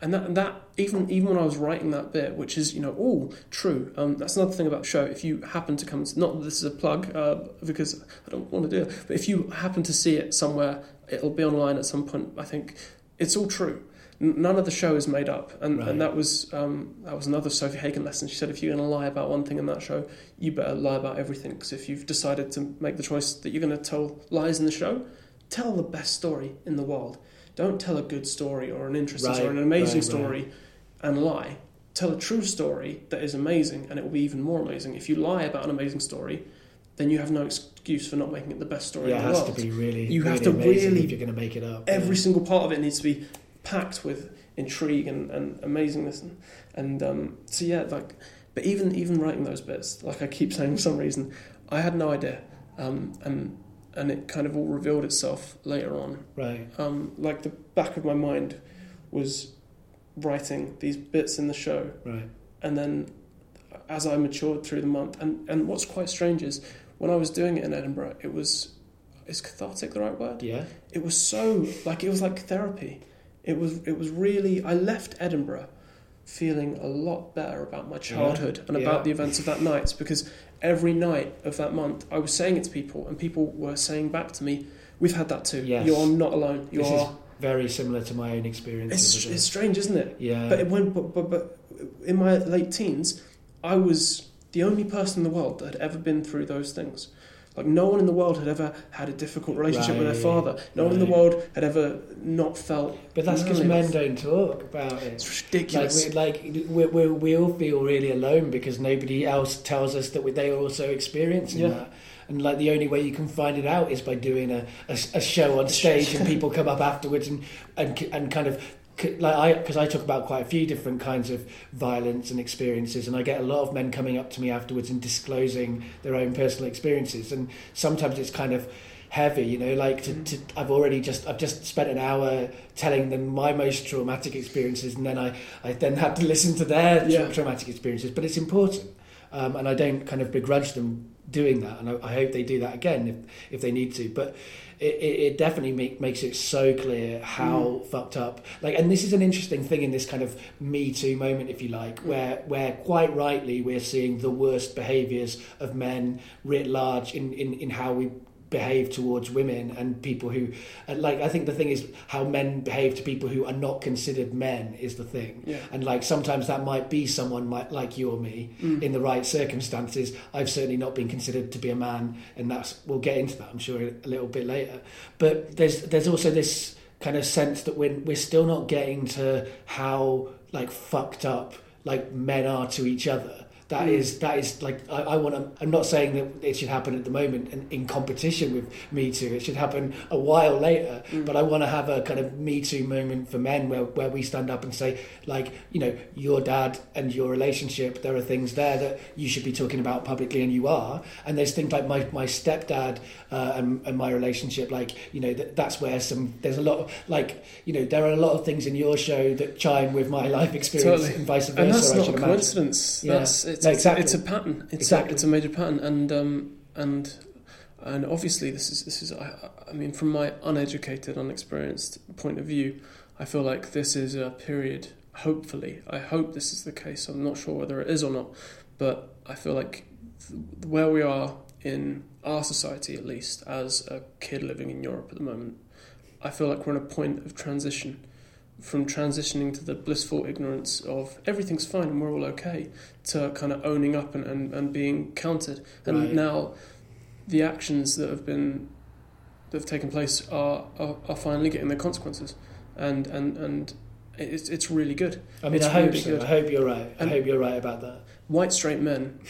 And that, and that even even when I was writing that bit, which is, you know, all true. Um, that's another thing about the show. If you happen to come, to, not that this is a plug, uh, because I don't want to do it, but if you happen to see it somewhere, it'll be online at some point. I think it's all true. None of the show is made up, and, right. and that was um, that was another Sophie Hagen lesson. She said, if you're going to lie about one thing in that show, you better lie about everything, because if you've decided to make the choice that you're going to tell lies in the show, tell the best story in the world. Don't tell a good story or an interesting right, story, an amazing right, story, right. and lie. Tell a true story that is amazing, and it will be even more amazing. If you lie about an amazing story, then you have no excuse for not making it the best story yeah, in the world. It has to be really, you really have to amazing really, if you're going to make it up. Every yeah. single part of it needs to be packed with intrigue and, and amazingness, and, and um, so yeah, like. But even even writing those bits, like I keep saying, for some reason, I had no idea, um, and and it kind of all revealed itself later on. Right. Um, like the back of my mind was writing these bits in the show. Right. And then, as I matured through the month, and and what's quite strange is when I was doing it in Edinburgh, it was, is cathartic the right word? Yeah. It was so like it was like therapy. It was it was really... I left Edinburgh feeling a lot better about my childhood yeah, and yeah. about the events of that night, because every night of that month I was saying it to people, and people were saying back to me, we've had that too. Yes. You're not alone. You this are... is very similar to my own experience. It's, it's strange, isn't it? Yeah. But, it went, but, but, but in my late teens, I was the only person in the world that had ever been through those things. Like, no one in the world had ever had a difficult relationship right, with their father. No right. one in the world had ever not felt... But that's because men don't talk about it. It's ridiculous. Like, we, like we, we, we all feel really alone because nobody else tells us that we, they are also experiencing yeah. that. And, like, the only way you can find it out is by doing a, a, a show on stage and people come up afterwards and, and, and kind of... Like I, because I talk about quite a few different kinds of violence and experiences, and I get a lot of men coming up to me afterwards and disclosing their own personal experiences, and sometimes it's kind of heavy, you know. Like to, to, I've already just I've just spent an hour telling them my most traumatic experiences, and then I, I then have to listen to their yeah. traumatic experiences. But it's important, um, and I don't kind of begrudge them doing that, and I, I hope they do that again if if they need to, but. It, it, it definitely make, makes it so clear how mm. fucked up. Like, and this is an interesting thing in this kind of Me Too moment, if you like, where where quite rightly we're seeing the worst behaviours of men writ large in, in, in how we behave towards women and people who, like, I think the thing is how men behave to people who are not considered men is the thing. Yeah. And, like, sometimes that might be someone might, like you or me mm. in the right circumstances. I've certainly not been considered to be a man, and that's, we'll get into that, I'm sure, a little bit later. But there's there's also this kind of sense that we're, we're still not getting to how, like, fucked up, like, men are to each other. That mm. is, that is like, I, I want to, I'm not saying that it should happen at the moment and in competition with Me Too. It should happen a while later, mm. but I want to have a kind of Me Too moment for men where, where we stand up and say, like, you know, your dad and your relationship, there are things there that you should be talking about publicly, and you are. And there's things like my, my stepdad uh, and, and my relationship, like, you know, that, that's where some, there's a lot of, like, you know, there are a lot of things in your show that chime with my life experience totally. And vice versa. And that's not a imagine. Coincidence. Yeah. That's, it's- It's, no, exactly. it's, a, it's a pattern. It's, exactly. a, it's a major pattern, and um, and and obviously this is this is. I, I mean, from my uneducated, unexperienced point of view, I feel like this is a period. Hopefully, I hope this is the case. I'm not sure whether it is or not, but I feel like th- where we are in our society, at least as a kid living in Europe at the moment, I feel like we're in a point of transition. From transitioning to the blissful ignorance of everything's fine and we're all okay to kind of owning up and, and, and being counted. And right. now the actions that have been that have taken place are, are, are finally getting their consequences. And and, and it's it's really good. I mean it's I hope really so. Good. I hope you're right. I and hope you're right about that. White straight men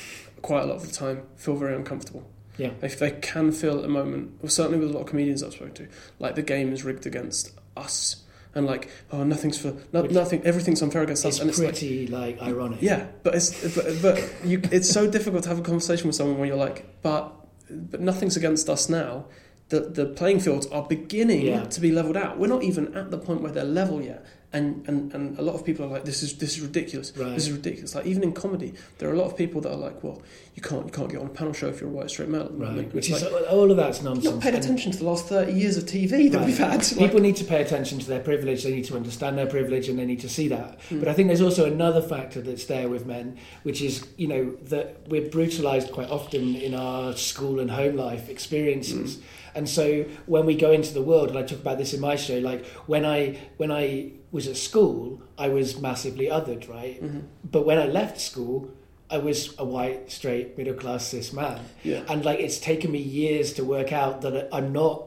quite a lot of the time feel very uncomfortable. Yeah. If they can feel at the moment, or certainly with a lot of comedians I've spoken to, like the game is rigged against us. And like, oh, nothing's for no, nothing. Everything's unfair against us. It's and it's pretty like, like ironic. Yeah, but it's but, but you, it's so difficult to have a conversation with someone where you're like, but but nothing's against us now. The the playing fields are beginning yeah. to be levelled out. We're not even at the point where they're level yet. And, and and a lot of people are like, this is this is ridiculous. Right. This is ridiculous. Like, even in comedy, there are a lot of people that are like, well, you can't you can't get on a panel show if you're a white straight male. Right. Like, Which is like, all of that's nonsense. You've not paid attention to the last thirty years of T V that right. we've had. Like, people need to pay attention to their privilege. They need to understand their privilege, and they need to see that. Mm. But I think there's also another factor that's there with men, which is, you know, that we're brutalised quite often in our school and home life experiences. Mm. And so when we go into the world, and I talk about this in my show, like when I when I was at school, I was massively othered, right? Mm-hmm. But when I left school, I was a white, straight, middle-class cis man. Yeah. And like it's taken me years to work out that I'm not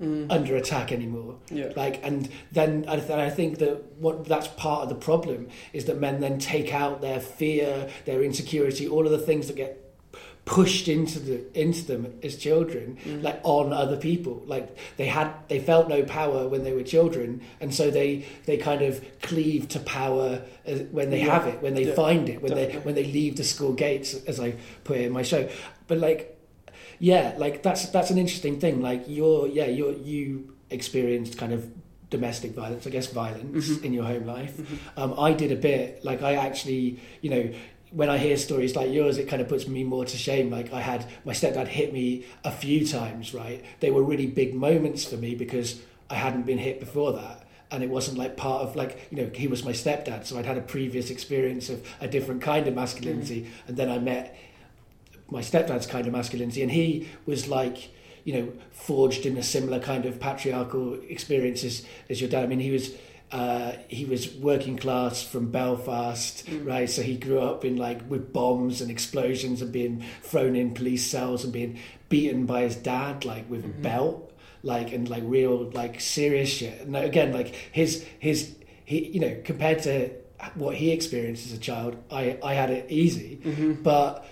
mm. under attack anymore. Yeah. Like, and then I, th- I think that what that's part of the problem is that men then take out their fear, their insecurity, all of the things that get pushed into the into them as children, mm. like on other people. Like they had, they felt no power when they were children, and so they they kind of cleave to power as, when they yeah. have it, when they yeah. find it, when Definitely. they when they leave the school gates, as I put it in my show. But like, yeah, like that's that's an interesting thing. Like you're, yeah, you're you experienced kind of domestic violence, I guess, violence mm-hmm. in your home life. Mm-hmm. Um, I did a bit. Like I actually, you know. When I hear stories like yours, it kind of puts me more to shame. Like I had, my stepdad hit me a few times, right? They were really big moments for me because I hadn't been hit before that. And it wasn't like part of like, you know, he was my stepdad. So I'd had a previous experience of a different kind of masculinity. Mm-hmm. And then I met my stepdad's kind of masculinity. And he was like, you know, forged in a similar kind of patriarchal experience as, as your dad. I mean, he was... Uh, he was working class from Belfast, mm. right? So he grew up in like with bombs and explosions and being thrown in police cells and being beaten by his dad, like with mm-hmm. a belt, like and like real like serious shit. And again, like his his he you know compared to what he experienced as a child, I I had it easy, mm-hmm. but.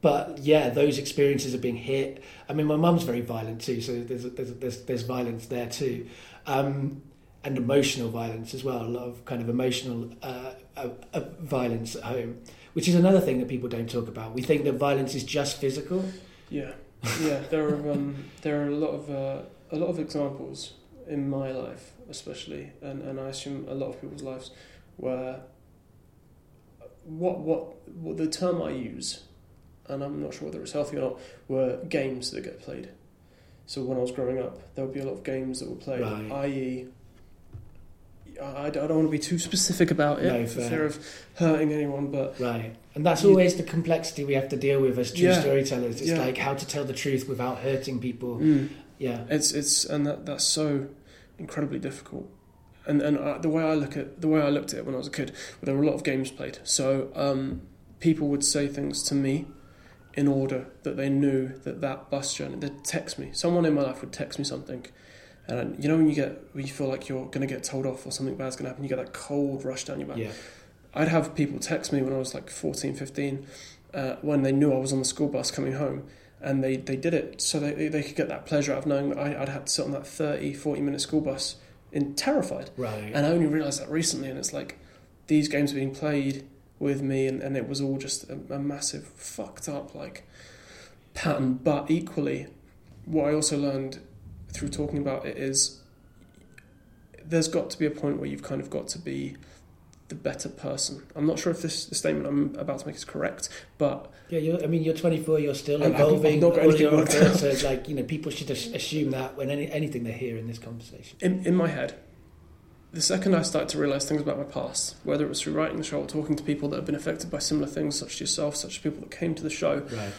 But yeah, those experiences of being hit. I mean, my mum's very violent too, so there's there's there's, there's violence there too. Um, And emotional violence as well, a lot of kind of emotional uh, uh, uh, violence at home, which is another thing that people don't talk about. We think that violence is just physical. Yeah, yeah. There are um, there are a lot of uh, a lot of examples in my life, especially, and, and I assume a lot of people's lives, where what what, what the term I use, and I'm not sure whether it's healthy or not, were games that get played. So when I was growing up, there would be a lot of games that were played, right. that is I don't want to be too specific about it no, for fear of hurting anyone, but right, and that's always the complexity we have to deal with as true yeah, storytellers. It's yeah. like how to tell the truth without hurting people. Mm. Yeah, it's it's and that that's so incredibly difficult. And and I, the way I look at the way I looked at it when I was a kid, there were a lot of games played. So um, people would say things to me in order that they knew that that bus journey. They'd text me. Someone in my life would text me something. And you know when you get, when you feel like you're going to get told off or something bad's going to happen, you get that cold rush down your back. Yeah. I'd have people text me when I was like fourteen, fifteen, uh, when they knew I was on the school bus coming home, and they, they did it so they they could get that pleasure out of knowing that I, I'd had to sit on that thirty, forty minute school bus in terrified. Right. And I only realised that recently, and it's like these games are being played with me, and, and it was all just a, a massive fucked up like pattern. But equally, what I also learned through talking about it is there's got to be a point where you've kind of got to be the better person. I'm not sure if this the statement I'm about to make is correct, but yeah, you're, I mean, you're twenty-four, you're still evolving. All your own answers, like you know, people should assume that when any anything they hear in this conversation. In in my head, the second I started to realise things about my past, whether it was through writing the show or talking to people that have been affected by similar things, such as yourself, such as people that came to the show, right.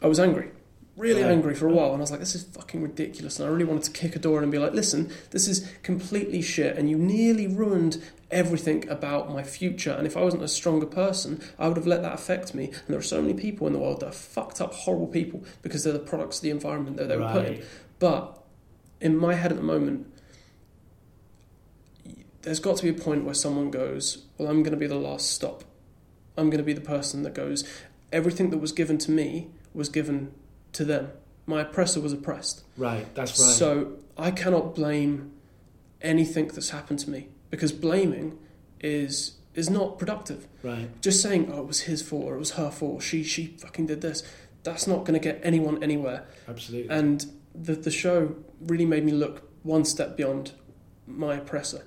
I was angry. Really yeah. angry for a while, and I was like, this is fucking ridiculous, and I really wanted to kick a door in and be like, listen, this is completely shit, and you nearly ruined everything about my future, and if I wasn't a stronger person, I would have let that affect me, and there are so many people in the world that are fucked up, horrible people, because they're the products of the environment that they right. were put in. But in my head at the moment, there's got to be a point where someone goes, well, I'm going to be the last stop. I'm going to be the person that goes, everything that was given to me was given to them. My oppressor was oppressed. Right, that's right. So I cannot blame anything that's happened to me, because blaming is is not productive. Right. Just saying, oh, it was his fault or it was her fault, or she she fucking did this, that's not going to get anyone anywhere. Absolutely. And the the show really made me look one step beyond my oppressor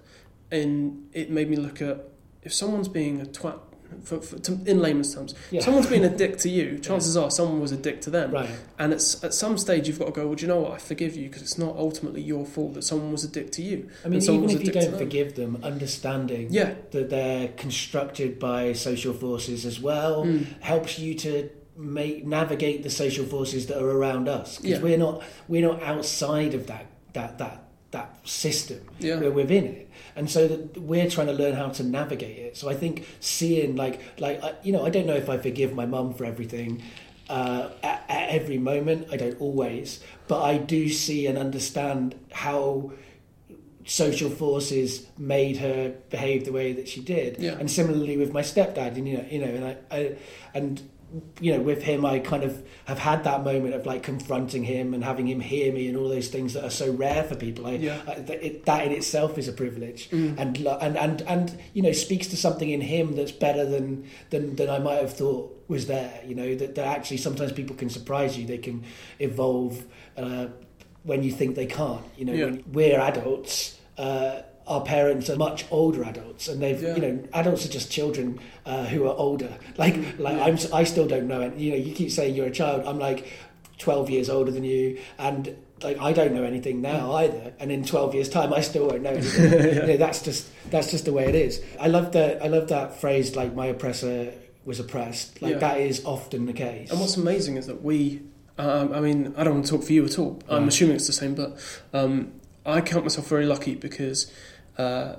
and it made me look at, if someone's being a twat, for, for, to, in layman's terms, yeah. if someone's being a dick to you, chances yeah. are someone was a dick to them. Right. And it's, at some stage you've got to go, well, do you know what, I forgive you, because it's not ultimately your fault that someone was a dick to you. I mean, even if you don't them. forgive them, understanding yeah. that they're constructed by social forces as well mm. helps you to make, navigate the social forces that are around us. Because yeah. we're not we're not outside of that that that that system. Yeah. We're within it, and so that we're trying to learn how to navigate it. So I think seeing like like I, you know I don't know if I forgive my mum for everything uh, at, at every moment. I don't always, but I do see and understand how social forces made her behave the way that she did. Yeah. And similarly with my stepdad, and you know you know and I, I and. you know, with him, I kind of have had that moment of like confronting him and having him hear me and all those things that are so rare for people. I, yeah. I, it, that in itself is a privilege, mm. and, and and and you know, speaks to something in him that's better than than than I might have thought was there. You know, that, that actually sometimes people can surprise you. They can evolve uh, when you think they can't. You know, yeah. when we're adults. Uh, Our parents are much older adults, and they've, yeah. you know, adults are just children uh, who are older. Like, like yeah. I'm, I still don't know. And you know, you keep saying you're a child. I'm like twelve years older than you, and like I don't know anything now either. And in twelve years' time, I still won't know anything. yeah. You know, that's just that's just the way it is. I love that. I love that phrase. Like, my oppressor was oppressed. Like yeah. that is often the case. And what's amazing is that we. Um, I mean, I don't want to talk for you at all. Right. I'm assuming it's the same, but um, I count myself very lucky because. Uh,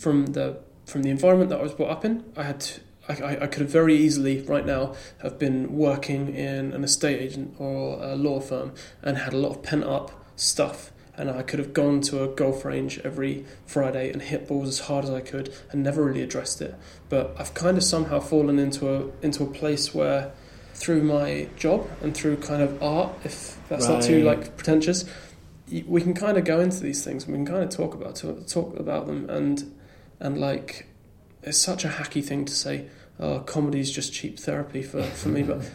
from the from the environment that I was brought up in, I had to, I I could have very easily right now have been working in an estate agent or a law firm and had a lot of pent up stuff, and I could have gone to a golf range every Friday and hit balls as hard as I could and never really addressed it. But I've kind of somehow fallen into a into a place where, through my job and through kind of art, if that's right. not too like pretentious. We can kind of go into these things, and we can kind of talk about talk about them, and and like, it's such a hacky thing to say, oh, comedy's just cheap therapy for, for me, but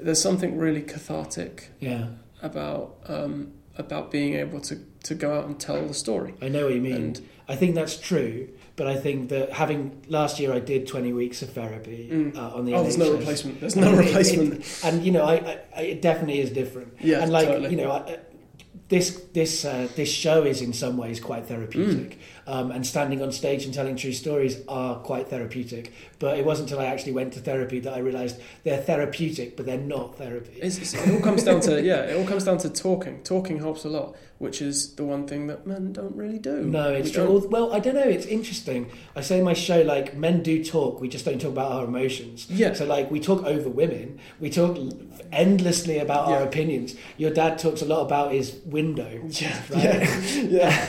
there's something really cathartic yeah. about um, about being able to, to go out and tell the story. I know what you mean. And I think that's true, but I think that having last year I did twenty weeks of therapy mm. uh, on the. Oh, N H S. There's no replacement. There's no replacement. It, it, and you know, I, I it definitely is different. Yeah, and like totally. you know. I, This this uh, this show is in some ways quite therapeutic, mm. um, and standing on stage and telling true stories are quite therapeutic. But it wasn't until I actually went to therapy that I realised they're therapeutic, but they're not therapy. It's, it's, it all comes down to yeah, it all comes down to talking. Talking helps a lot, which is the one thing that men don't really do. No, it's we true. Don't. Well, I don't know. It's interesting. I say in my show, like, men do talk. We just don't talk about our emotions. Yeah. So like, we talk over women. We talk endlessly about yeah. our opinions. Your dad talks a lot about his window. Yeah. Right? Yeah. yeah.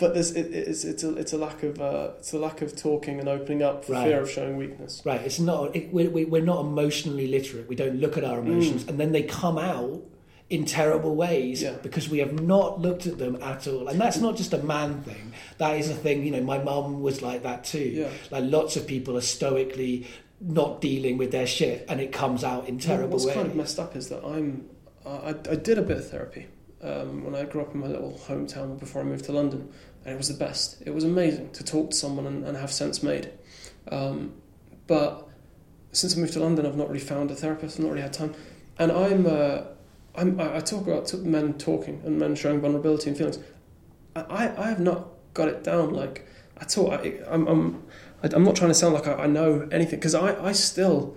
But this it, it's it's a it's a lack of uh, it's a lack of talking and opening up for right. fear of showing weakness. Right. It's not. It, we we're not emotionally literate. We don't look at our emotions, mm. and then they come out in terrible ways yeah. because we have not looked at them at all. And that's not just a man thing. That is a thing, you know, my mum was like that too. Yeah. Like, lots of people are stoically not dealing with their shit, and it comes out in terrible ways. What's kind of messed up is that I'm, I, I did a bit of therapy um, when I grew up in my little hometown before I moved to London, and it was the best. It was amazing to talk to someone and, and have sense made. Um, but since I moved to London, I've not really found a therapist. I've not really had time. And I'm... Uh, I'm, I talk about men talking and men showing vulnerability and feelings. I, I have not got it down like at all. I, I'm I'm I'm not trying to sound like I, I know anything, because I, I still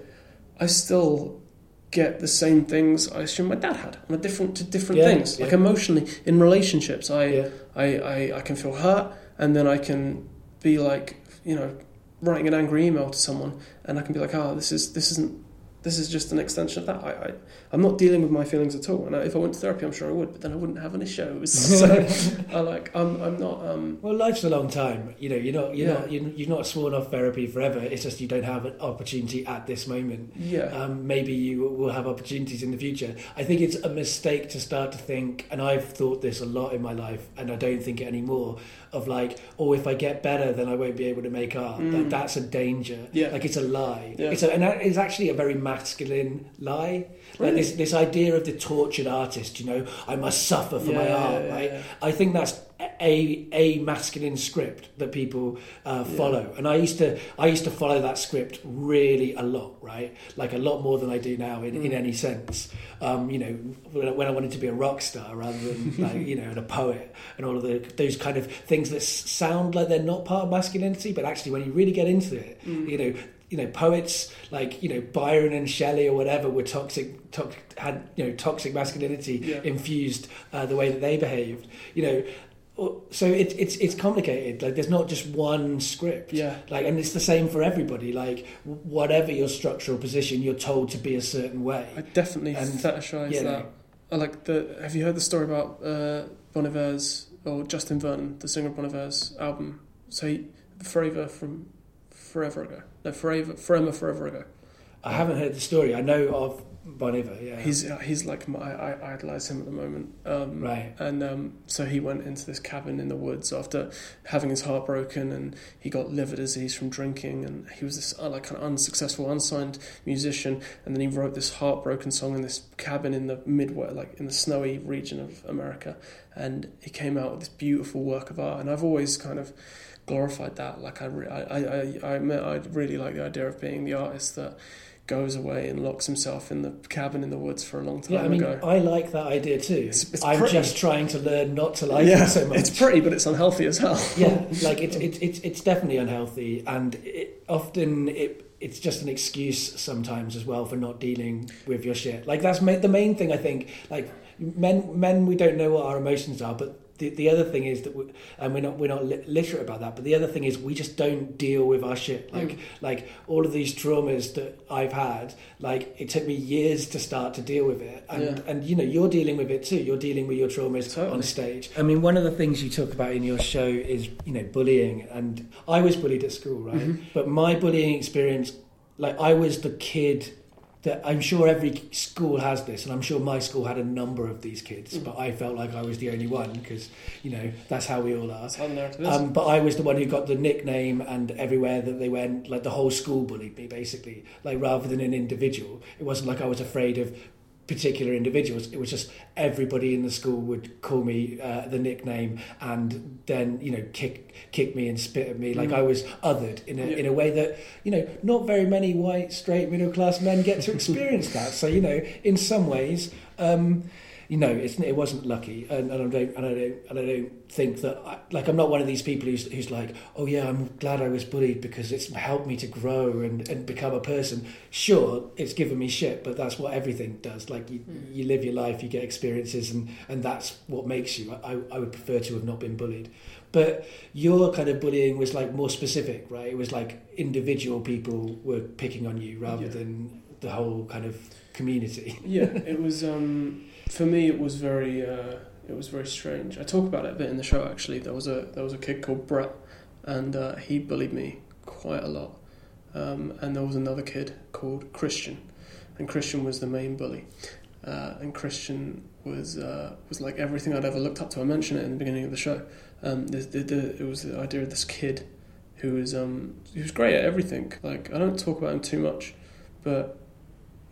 I still get the same things I assume my dad had on a different to different yeah, things yeah. like emotionally in relationships. I, yeah. I, I I can feel hurt, and then I can be like, you know, writing an angry email to someone, and I can be like, oh, this is this isn't. This is just an extension of that. I, I, I'm not dealing with my feelings at all. And I, if I went to therapy, I'm sure I would, but then I wouldn't have any shows. So I like, I'm, I'm not. Um... Well, life's a long time. You know, you're not, you're yeah. not, you're, you're not sworn off therapy forever. It's just you don't have an opportunity at this moment. Yeah. Um, maybe you will have opportunities in the future. I think it's a mistake to start to think, and I've thought this a lot in my life, and I don't think it anymore. Of like, oh, if I get better, then I won't be able to make art. Mm. That, that's a danger. Yeah. Like, it's a lie. Yeah. It's a, and it's actually a very mad masculine lie. Really? Like this this idea of the tortured artist, you know, I must suffer for yeah, my art, yeah, right? Yeah. I think that's a a masculine script that people uh, follow. Yeah. And I used to I used to follow that script really a lot, right? Like a lot more than I do now in, mm. in any sense. Um, you know, when I wanted to be a rock star rather than like, you know, and a poet and all of the, those kind of things that sound like they're not part of masculinity, but actually when you really get into it, mm. you know, you know, poets like, you know, Byron and Shelley or whatever were toxic, toxic had, you know, toxic masculinity yeah. infused uh, the way that they behaved, you know. So it, it's it's complicated. Like, there's not just one script. Yeah. Like, and it's the same for everybody. Like, whatever your structural position, you're told to be a certain way. I definitely and, fetishize yeah, that. I like the. Have you heard the story about uh, Bon Iver's or Justin Vernon, the singer of Bon Iver's album? So he, Forever from Forever Ago. No, Forever Forever Forever Ago. I haven't heard the story. I know of Bon Iver, yeah. He's he's like my, I, I idolise him at the moment. Um, right. And um, so he went into this cabin in the woods after having his heart broken, and he got liver disease from drinking, and he was this uh, like kind of unsuccessful, unsigned musician, and then he wrote this heartbroken song in this cabin in the Midwest, like in the snowy region of America, and he came out with this beautiful work of art, and I've always kind of glorified that. Like I re- I I I I really like the idea of being the artist that goes away and locks himself in the cabin in the woods for a long time yeah, I mean, ago. I like that idea too. It's, it's I'm pretty. just trying to learn not to like yeah, it so much. It's pretty, but it's unhealthy as hell. yeah, like it's it's it's it's definitely unhealthy, and it, often it it's just an excuse sometimes as well for not dealing with your shit. Like that's ma- the main thing I think. Like men men we don't know what our emotions are, but. The, the other thing is that, we, and we're not we're not literate about that. But the other thing is we just don't deal with our shit. Like mm. like all of these traumas that I've had, like it took me years to start to deal with it. And yeah. and you know you're dealing with it too. You're dealing with your traumas totally. on stage. I mean, one of the things you talk about in your show is you know bullying, and I was bullied at school, right? Mm-hmm. But my bullying experience, like I was the kid. That I'm sure every school has this, and I'm sure my school had a number of these kids, mm. but I felt like I was the only one because, you know, that's how we all are. That's how the narrative is. Um, but I was the one who got the nickname, and everywhere that they went, like the whole school bullied me, basically. Like rather than an individual, it wasn't like I was afraid of particular individuals. It was just everybody in the school would call me uh, the nickname, and then you know kick kick me and spit at me. Like mm. I was othered in a yeah. in a way that you know not very many white straight middle class men get to experience that. So you know in some ways, um, you know it's, it wasn't lucky, and, and I don't and I don't and I don't think that I, like I'm not one of these people who's who's like oh yeah I'm glad I was bullied because it's helped me to grow and and become a person. Sure, it's given me shit, but that's what everything does. Like you, mm. you live your life, you get experiences, and, and that's what makes you. I, I would prefer to have not been bullied, but your kind of bullying was like more specific, right? It was like individual people were picking on you rather yeah. than the whole kind of community. yeah, it was. Um, for me, it was very uh, it was very strange. I talk about it a bit in the show actually. There was a there was a kid called Brett, and uh, he bullied me quite a lot. Um, and there was another kid called Christian, and Christian was the main bully, uh, and Christian was uh, was like everything I'd ever looked up to. I mentioned it in the beginning of the show. Um, the, the, the, it was the idea of this kid who was um, he was great at everything. Like I don't talk about him too much, but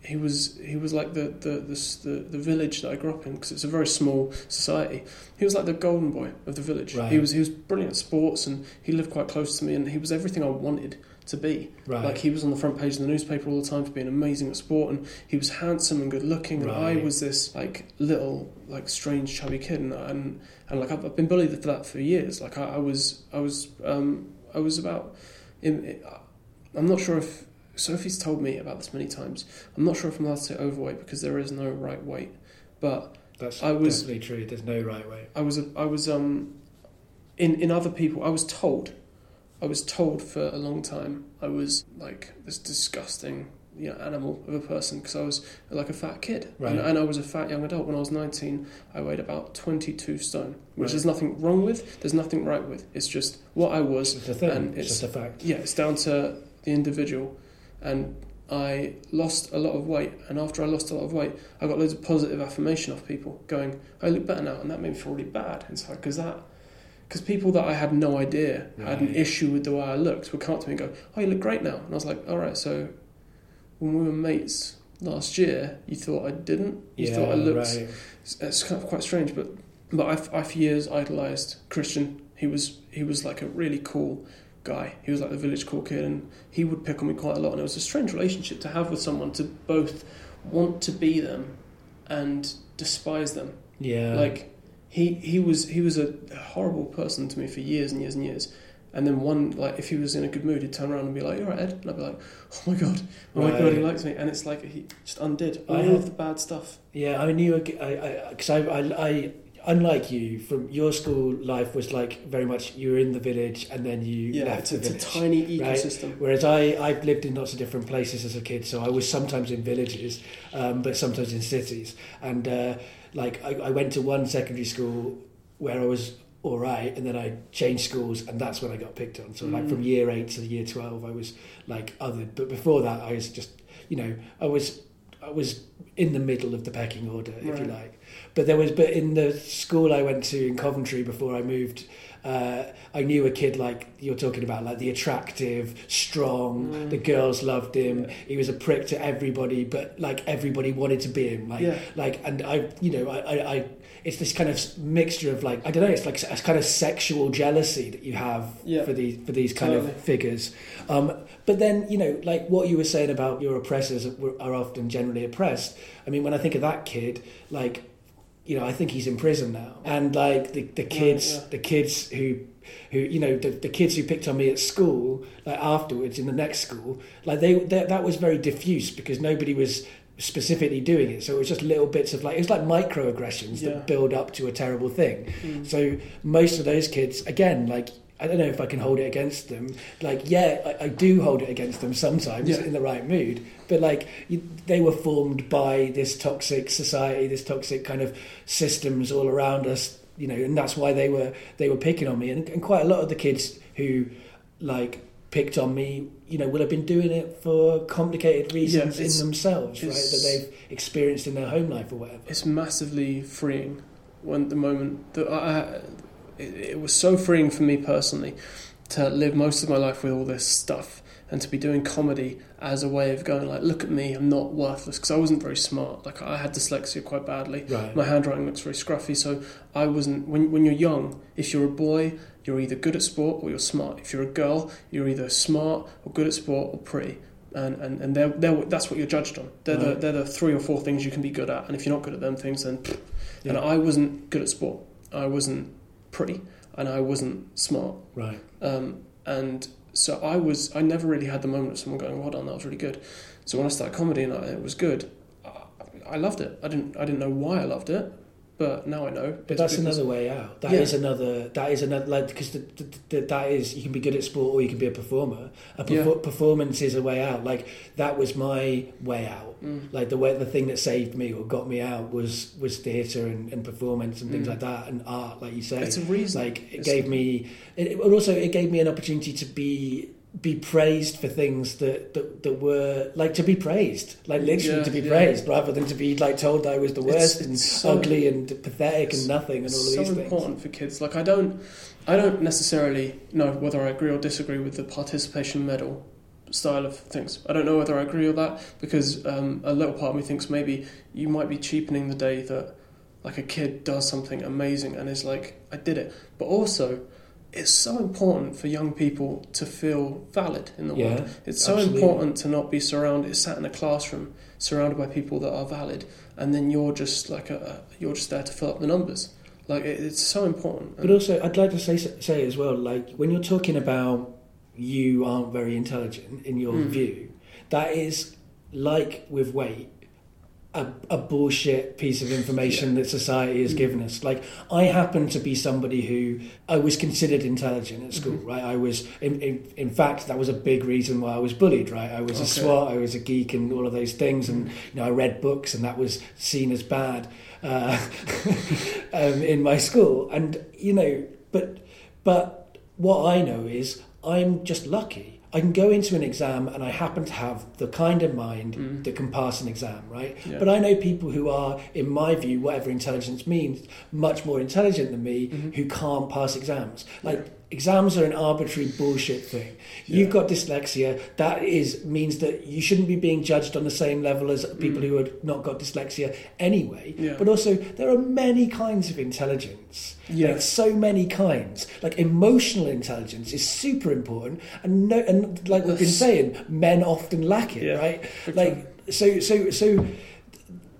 he was he was like the the the, the, the village that I grew up in because it's a very small society. He was like the golden boy of the village. Right. He was he was brilliant at sports, and he lived quite close to me, and he was everything I wanted to be. Right. Like he was on the front page of the newspaper all the time for being amazing at sport, and he was handsome and good looking, right. and I was this like little like strange chubby kid, and and, and like I've, I've been bullied for that for years. Like I, I was I was um, I was about I'm not sure if Sophie's told me about this many times. I'm not sure if I'm allowed to say overweight because there is no right weight, but that's I was, definitely true. There's no right weight. I was a, I was um in in other people I was told. I was told for a long time I was like this disgusting, you know, animal of a person because I was like a fat kid, right. and, and I was a fat young adult. When I was nineteen, I weighed about twenty-two stone, which right. there's nothing wrong with. There's nothing right with. It's just what I was. It's a thing. And it's, it's just a fact. Yeah, it's down to the individual, and I lost a lot of weight. And after I lost a lot of weight, I got loads of positive affirmation off people going, "I look better now," and that made me feel really bad inside because that. Because people that I had no idea right. had an issue with the way I looked would come up to me and go, "Oh, you look great now." And I was like, all right, so when we were mates last year, you thought I didn't. You yeah, thought I looked. Right. It's, it's kind of quite strange, but but I've I've years idolised Christian. He was he was like a really cool guy. He was like the village cool kid, and he would pick on me quite a lot. And it was a strange relationship to have with someone to both want to be them and despise them. Yeah, like he he was he was a horrible person to me for years and years and years. And then one, like, if he was in a good mood, he'd turn around and be like, "You're right, Ed," and I'd be like, "Oh my god, oh my right. god, he likes me." And it's like he just undid all I of have, the bad stuff. Yeah, I knew because I, I, I, I, unlike you, from your school life was like very much you were in the village and then you yeah, left it's, the village. It's a tiny ecosystem. Right? Whereas I, I've lived in lots of different places as a kid, so I was sometimes in villages, um, but sometimes in cities. And uh, like I, I went to one secondary school where I was all right, and then I changed schools, and that's when I got picked on. So like from year eight to year twelve, I was like othered. But before that, I was just, you know, I was I was in the middle of the pecking order, if right. you like. But there was, but in the school I went to in Coventry before I moved, uh, I knew a kid like you're talking about, like the attractive, strong. Mm. The girls loved him. Yeah. He was a prick to everybody, but like everybody wanted to be him. Like, yeah. like, and I, you know, I. I, I it's this kind of mixture of like, I don't know, it's like a kind of sexual jealousy that you have yeah. for these for these kind totally. Of figures. Um, but then, you know, like what you were saying about your oppressors are often generally oppressed. I mean, when I think of that kid, like, you know, I think he's in prison now. And like the, the kids, yeah, yeah. the kids who, who you know, the, the kids who picked on me at school, like afterwards in the next school, like they, they that was very diffuse because nobody was specifically doing it, so it was just little bits of like, it's like microaggressions yeah. that build up to a terrible thing. Mm. So most of those kids, again, like I don't know if I can hold it against them. Like, yeah, I, I do hold it against them sometimes yeah. in the right mood, but like you, they were formed by this toxic society, this toxic kind of systems all around us, you know, and that's why they were they were picking on me. And, and quite a lot of the kids who like picked on me, you know, will have been doing it for complicated reasons yeah, in themselves, right? That they've experienced in their home life or whatever. It's massively freeing when the moment that I, it, it was so freeing for me personally to live most of my life with all this stuff and to be doing comedy as a way of going like, look at me, I'm not worthless, because I wasn't very smart. Like I had dyslexia quite badly. Right. My handwriting looks very scruffy, so I wasn't. When when you're young, if you're a boy, you're either good at sport or you're smart. If you're a girl, you're either smart or good at sport or pretty. And and, and they're, they're, that's what you're judged on. They're, right. the, they're the three or four things you can be good at. And if you're not good at them things, then... Pff. Yeah. And I wasn't good at sport. I wasn't pretty. And I wasn't smart. Right. Um, and so I was... I never really had the moment of someone going, well done, that was really good. So when I started comedy and I, it was good, I, I loved it. I didn't. I didn't know why I loved it. But now I know. But that's because, another way out. That yeah. is another. That is another. Like because the, the, the, that is you can be good at sport or you can be a performer. A perfor- yeah. performance is a way out. Like that was my way out. Mm. Like the way the thing that saved me or got me out was was theatre and, and performance and things mm. like that and art. Like you say, it's a reason. Like it it's gave me. It, it also it gave me an opportunity to be. be praised for things that, that that were like to be praised like literally yeah, to be yeah. praised rather than to be like told I was the worst it's, it's and so, ugly and pathetic and nothing and all of these things. It's so important for kids. Like I don't I don't necessarily know whether I agree or disagree with the participation medal style of things. I don't know whether I agree with that because um, a little part of me thinks maybe you might be cheapening the day that like a kid does something amazing and is like, I did it. But also it's so important for young people to feel valid in the yeah, world. It's so absolutely. important to not be surrounded, sat in a classroom, surrounded by people that are valid, and then you're just like a, you're just there to fill up the numbers. Like it, it's so important. But also, I'd like to say say as well, like when you're talking about you aren't very intelligent in your mm. view, that is like with weight. A, a bullshit piece of information yeah. that society has given us. Like, I happen to be somebody who I was considered intelligent at school, mm-hmm. right? I was, in, in in fact, that was a big reason why I was bullied, right? I was okay. a swot, I was a geek, and all of those things, and you know, I read books, and that was seen as bad uh, um, in my school. And you know, but but what I know is I'm just lucky. I can go into an exam and I happen to have the kind of mind mm. that can pass an exam, right? Yeah. But I know people who are, in my view, whatever intelligence means, much more intelligent than me, mm-hmm. who can't pass exams. Like, yeah. Exams are an arbitrary bullshit thing. You've yeah. got dyslexia. That is means that you shouldn't be being judged on the same level as people mm. who have not got dyslexia anyway. Yeah. But also, there are many kinds of intelligence. Yeah. Like, so many kinds. Like, emotional intelligence is super important. And no, and like we've been saying, men often lack it, yeah. right? Like, so, so, so,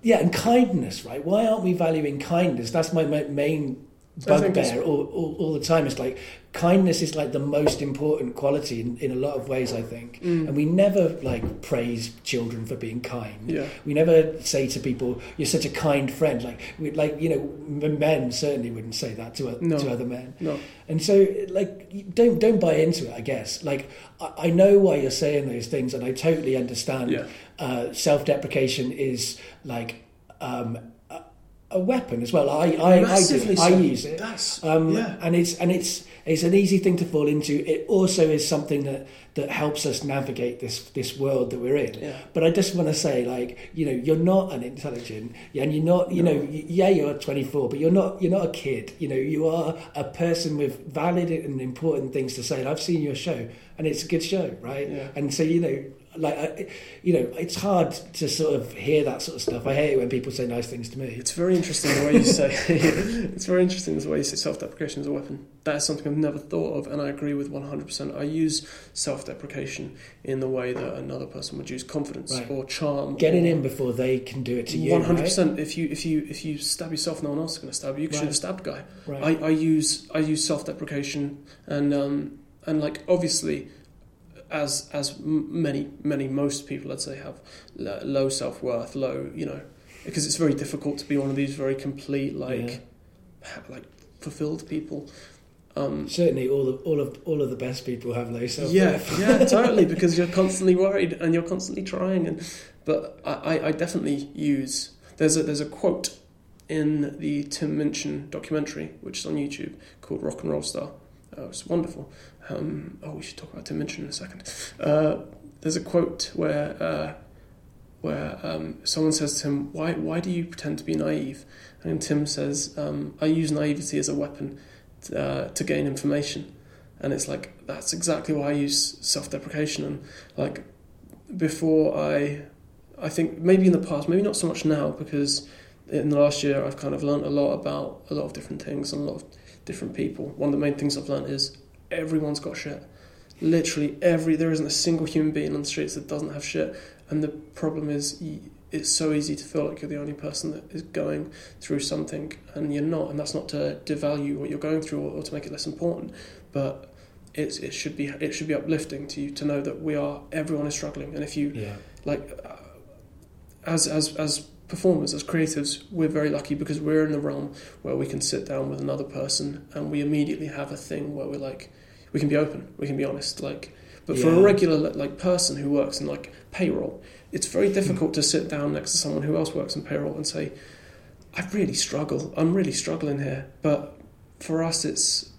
yeah, and kindness, right? Why aren't we valuing kindness? That's my, my main... bugbear all, all, all the time. It's like kindness is like the most important quality in, in a lot of ways, I think. Mm. And we never like praise children for being kind. Yeah. We never say to people, "You're such a kind friend." Like, we, like you know, men certainly wouldn't say that to no. to other men. No. And so, like, don't don't buy into it, I guess. Like, I, I know why you're saying those things, and I totally understand. Yeah. Uh, self-deprecation is like. Um, a weapon as well. I I, I, do. I use it, um, yeah. and it's and it's it's an easy thing to fall into. It also is something that, that helps us navigate this this world that we're in. Yeah. But I just want to say, like, you know, you're not unintelligent, and you're not, you no. know, yeah, you're twenty-four, but you're not you're not a kid. You know, you are a person with valid and important things to say. And I've seen your show, and it's a good show, right? Yeah. And so, you know. Like, you know, it's hard to sort of hear that sort of stuff. I hate it when people say nice things to me. It's very interesting the way you say it's very interesting the way you say self-deprecation is a weapon. That is something I've never thought of, and I agree with one hundred percent. I use self-deprecation in the way that another person would use confidence right. or charm. Get it or, in before they can do it to you. one hundred percent. Right? If you if you if you stab yourself, no one else is going to stab you. You right. should have stabbed a guy. Right. I, I use I use self-deprecation and um and like obviously. As as many many most people, I'd say, have low self worth, low you know, because it's very difficult to be one of these very complete like, yeah. like fulfilled people. Um, Certainly, all of all of all of the best people have low self worth. Yeah, yeah, totally, because you're constantly worried and you're constantly trying. And but I, I definitely use there's a there's a quote in the Tim Minchin documentary which is on YouTube called Rock and Roll Star. Oh, it's wonderful. Um, oh, we should talk about Tim Minchin in a second. Uh, there's a quote where uh, where um, someone says to him, "Why why do you pretend to be naive?" And Tim says, um, "I use naivety as a weapon to, uh, to gain information." And it's like that's exactly why I use self-deprecation. And like before, I I think maybe in the past, maybe not so much now, because in the last year I've kind of learned a lot about a lot of different things and a lot of different people. One of the main things I've learned is everyone's got shit. Literally every there isn't a single human being on the streets that doesn't have shit. And the problem is it's so easy to feel like you're the only person that is going through something, and you're not. And that's not to devalue what you're going through or, or to make it less important, but it's it should be it should be uplifting to you to know that we are everyone is struggling. And if you yeah. like uh, as as as performers, as creatives, we're very lucky because we're in the realm where we can sit down with another person and we immediately have a thing where we're like, we can be open, we can be honest. Like, but yeah. for a regular like person who works in like payroll, it's very difficult to sit down next to someone who else works in payroll and say, I really struggle. I'm really struggling here. But for us, it's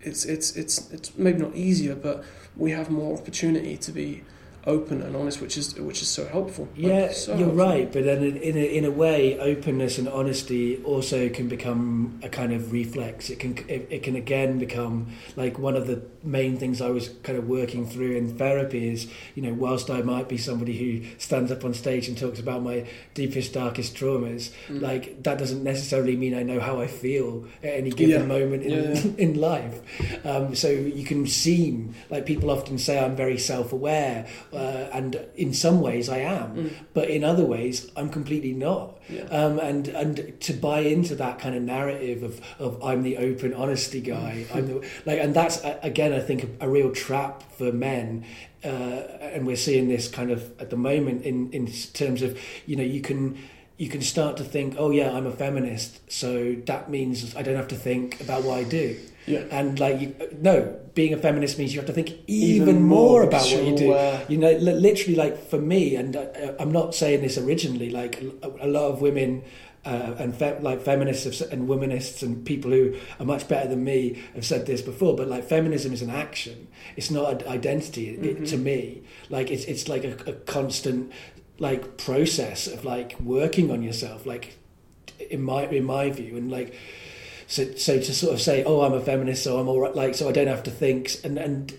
it's it's it's it's maybe not easier, but we have more opportunity to be open and honest, which is which is so helpful. Yeah, so you're helpful. Right. But then, in in a, in a way, openness and honesty also can become a kind of reflex. It can it, it can again become like one of the main things I was kind of working through in therapy is, you know, whilst I might be somebody who stands up on stage and talks about my deepest, darkest traumas, mm. like that doesn't necessarily mean I know how I feel at any given yeah. moment in yeah. in life. Um, so you can seem like people often say I'm very self-aware. Uh, and in some ways I am, mm. but in other ways I'm completely not. Yeah. Um, and and to buy into that kind of narrative of, of I'm the open honesty guy, I'm the, like, and that's again I think a, a real trap for men. Uh, and we're seeing this kind of at the moment in, in terms of you know you can. You can start to think, oh yeah, I'm a feminist, so that means I don't have to think about what I do. Yeah. And like, you, no, being a feminist means you have to think even, even more about sure. what you do. You know, literally, like for me, and I, I'm not saying this originally. Like a lot of women uh, and fe- like feminists and womanists and people who are much better than me have said this before, but like feminism is an action. It's not an identity it, mm-hmm. to me. Like it's it's like a, a constant like process of like working on yourself. Like in my in my view, and like so so to sort of say, oh, I'm a feminist, so I'm all right. Like so I don't have to think and and.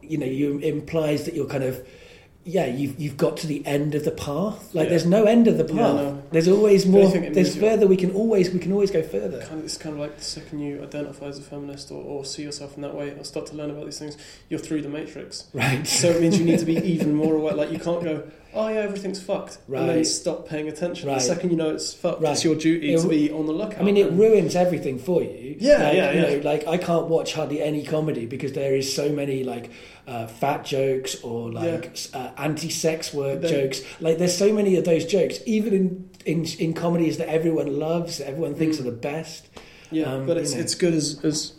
You know, you implies that you're kind of, yeah, you've you've got to the end of the path. Like, yeah. There's no end of the path. Yeah, no. There's always more. There's further. We can always we can always go further. Kind of, it's kind of like the second you identify as a feminist or, or see yourself in that way or start to learn about these things, you're through the matrix. Right. So it means you need to be even more aware. Like you can't go, oh yeah, everything's fucked. Right. And then stop paying attention. Right. The second you know it's fucked, right. It's your duty it, to be on the lookout. I mean, it ruins everything for you. Yeah, like, yeah, you yeah. know, like, I can't watch hardly any comedy because there is so many, like, uh, fat jokes or, like, yeah. uh, anti-sex work then, jokes. Like, there's so many of those jokes, even in, in, in comedies that everyone loves, that everyone thinks mm. are the best. Yeah, um, but it's you know. it's good as... as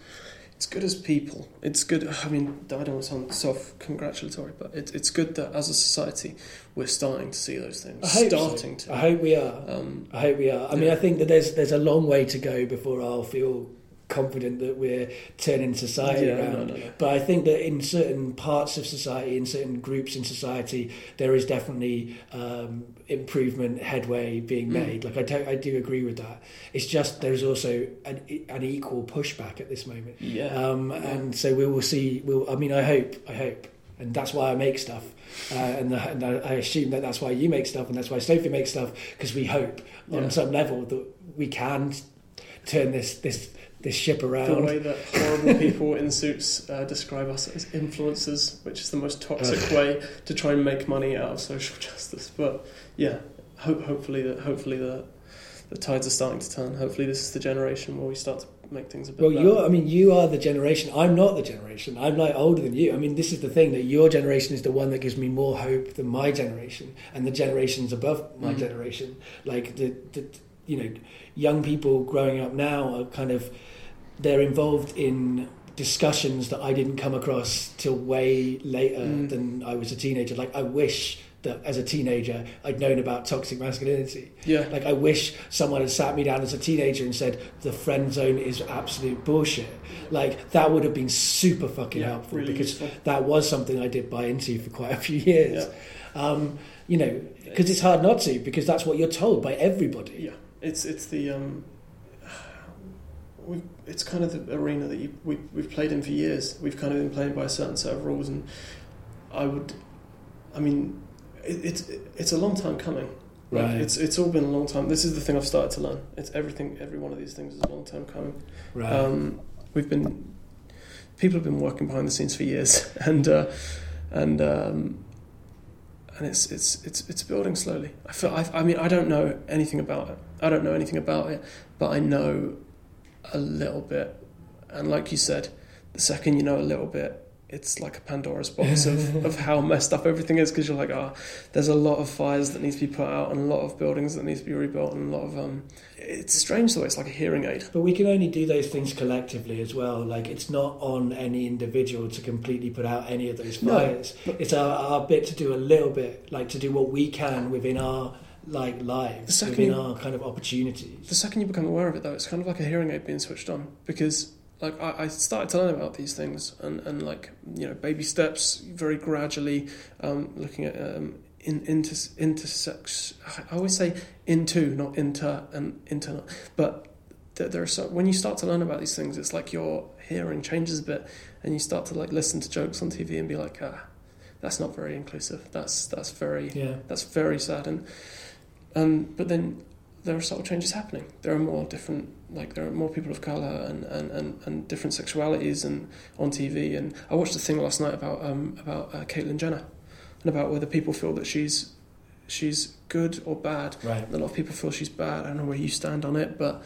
It's good as people. It's good. I mean, I don't want to sound self-congratulatory, but it, it's good that as a society we're starting to see those things. I hope starting so. to. I hope we are. Um, I hope we are. I yeah. mean, I think that there's there's a long way to go before I'll feel confident that we're turning society yeah, around. No, no, no. But I think that in certain parts of society, in certain groups in society, there is definitely um, improvement headway being made. Mm. Like I do, I do agree with that. It's just there's also an, an equal pushback at this moment. Yeah. Um, and so we will see. We'll. I mean, I hope. I hope. And that's why I make stuff. Uh, and, the, and I assume that that's why you make stuff, and that's why Sophie makes stuff, because we hope yeah. on some level that we can turn this this. This ship around. The way that horrible people in suits uh, describe us as influencers, which is the most toxic way to try and make money out of social justice. But yeah, ho- hopefully that hopefully that the tides are starting to turn. Hopefully this is the generation where we start to make things a bit. Well, better. you're. I mean, you are the generation. I'm not the generation. I'm like older than you. I mean, this is the thing that your generation is the one that gives me more hope than my generation and the generations above my mm-hmm. generation. Like the, the you know young people growing up now are kind of. They're involved in discussions that I didn't come across till way later mm. than I was a teenager. Like, I wish that as a teenager I'd known about toxic masculinity. Yeah. Like, I wish someone had sat me down as a teenager and said, the friend zone is absolute bullshit. Like, that would have been super fucking yeah, helpful really because useful. That was something I did buy into for quite a few years. Yeah. Um, you know, because it's, it's hard not to, because that's what you're told by everybody. Yeah, it's, it's the... Um... We've, it's kind of the arena that you, we, we've played in for years. We've kind of been playing by a certain set of rules, and I would, I mean, it, it's it's a long time coming. Right. Like it's it's all been a long time. This is the thing I've started to learn. It's everything. Every one of these things is a long time coming. Right. Um, we've been, people have been working behind the scenes for years, and uh, and um, and it's it's it's it's building slowly. I feel. I, I mean, I don't know anything about it. I don't know anything about it, but I know. A little bit, and like you said, the second you know a little bit, it's like a Pandora's box of, of how messed up everything is, because you're like, ah, oh, there's a lot of fires that need to be put out, and a lot of buildings that need to be rebuilt, and a lot of um. It's strange though; it's like a hearing aid. But we can only do those things collectively as well. Like, it's not on any individual to completely put out any of those fires. No, but- it's our, our bit to do a little bit, like to do what we can within our. Like lives within our kind of opportunities. The second you become aware of it, though, it's kind of like a hearing aid being switched on, because like I, I started to learn about these things and, and like you know baby steps, very gradually, um, looking at um, in inter intersex. I always say into, not inter and internal, but there, there are so when you start to learn about these things, it's like your hearing changes a bit, and you start to like listen to jokes on T V and be like, ah, that's not very inclusive. That's that's very yeah. that's very sad and. Um, but then there are subtle changes happening. There are more different, like there are more people of colour and, and, and, and different sexualities and on T V. And I watched a thing last night about um about uh, Caitlyn Jenner and about whether people feel that she's she's good or bad. Right. A lot of people feel she's bad. I don't know where you stand on it, but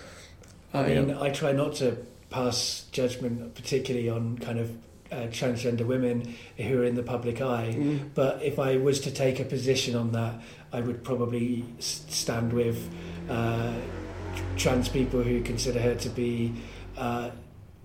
I, I mean, um, I try not to pass judgment, particularly on kind of. Uh, transgender women who are in the public eye, mm. but if I was to take a position on that, I would probably s- stand with uh, trans people who consider her to be uh,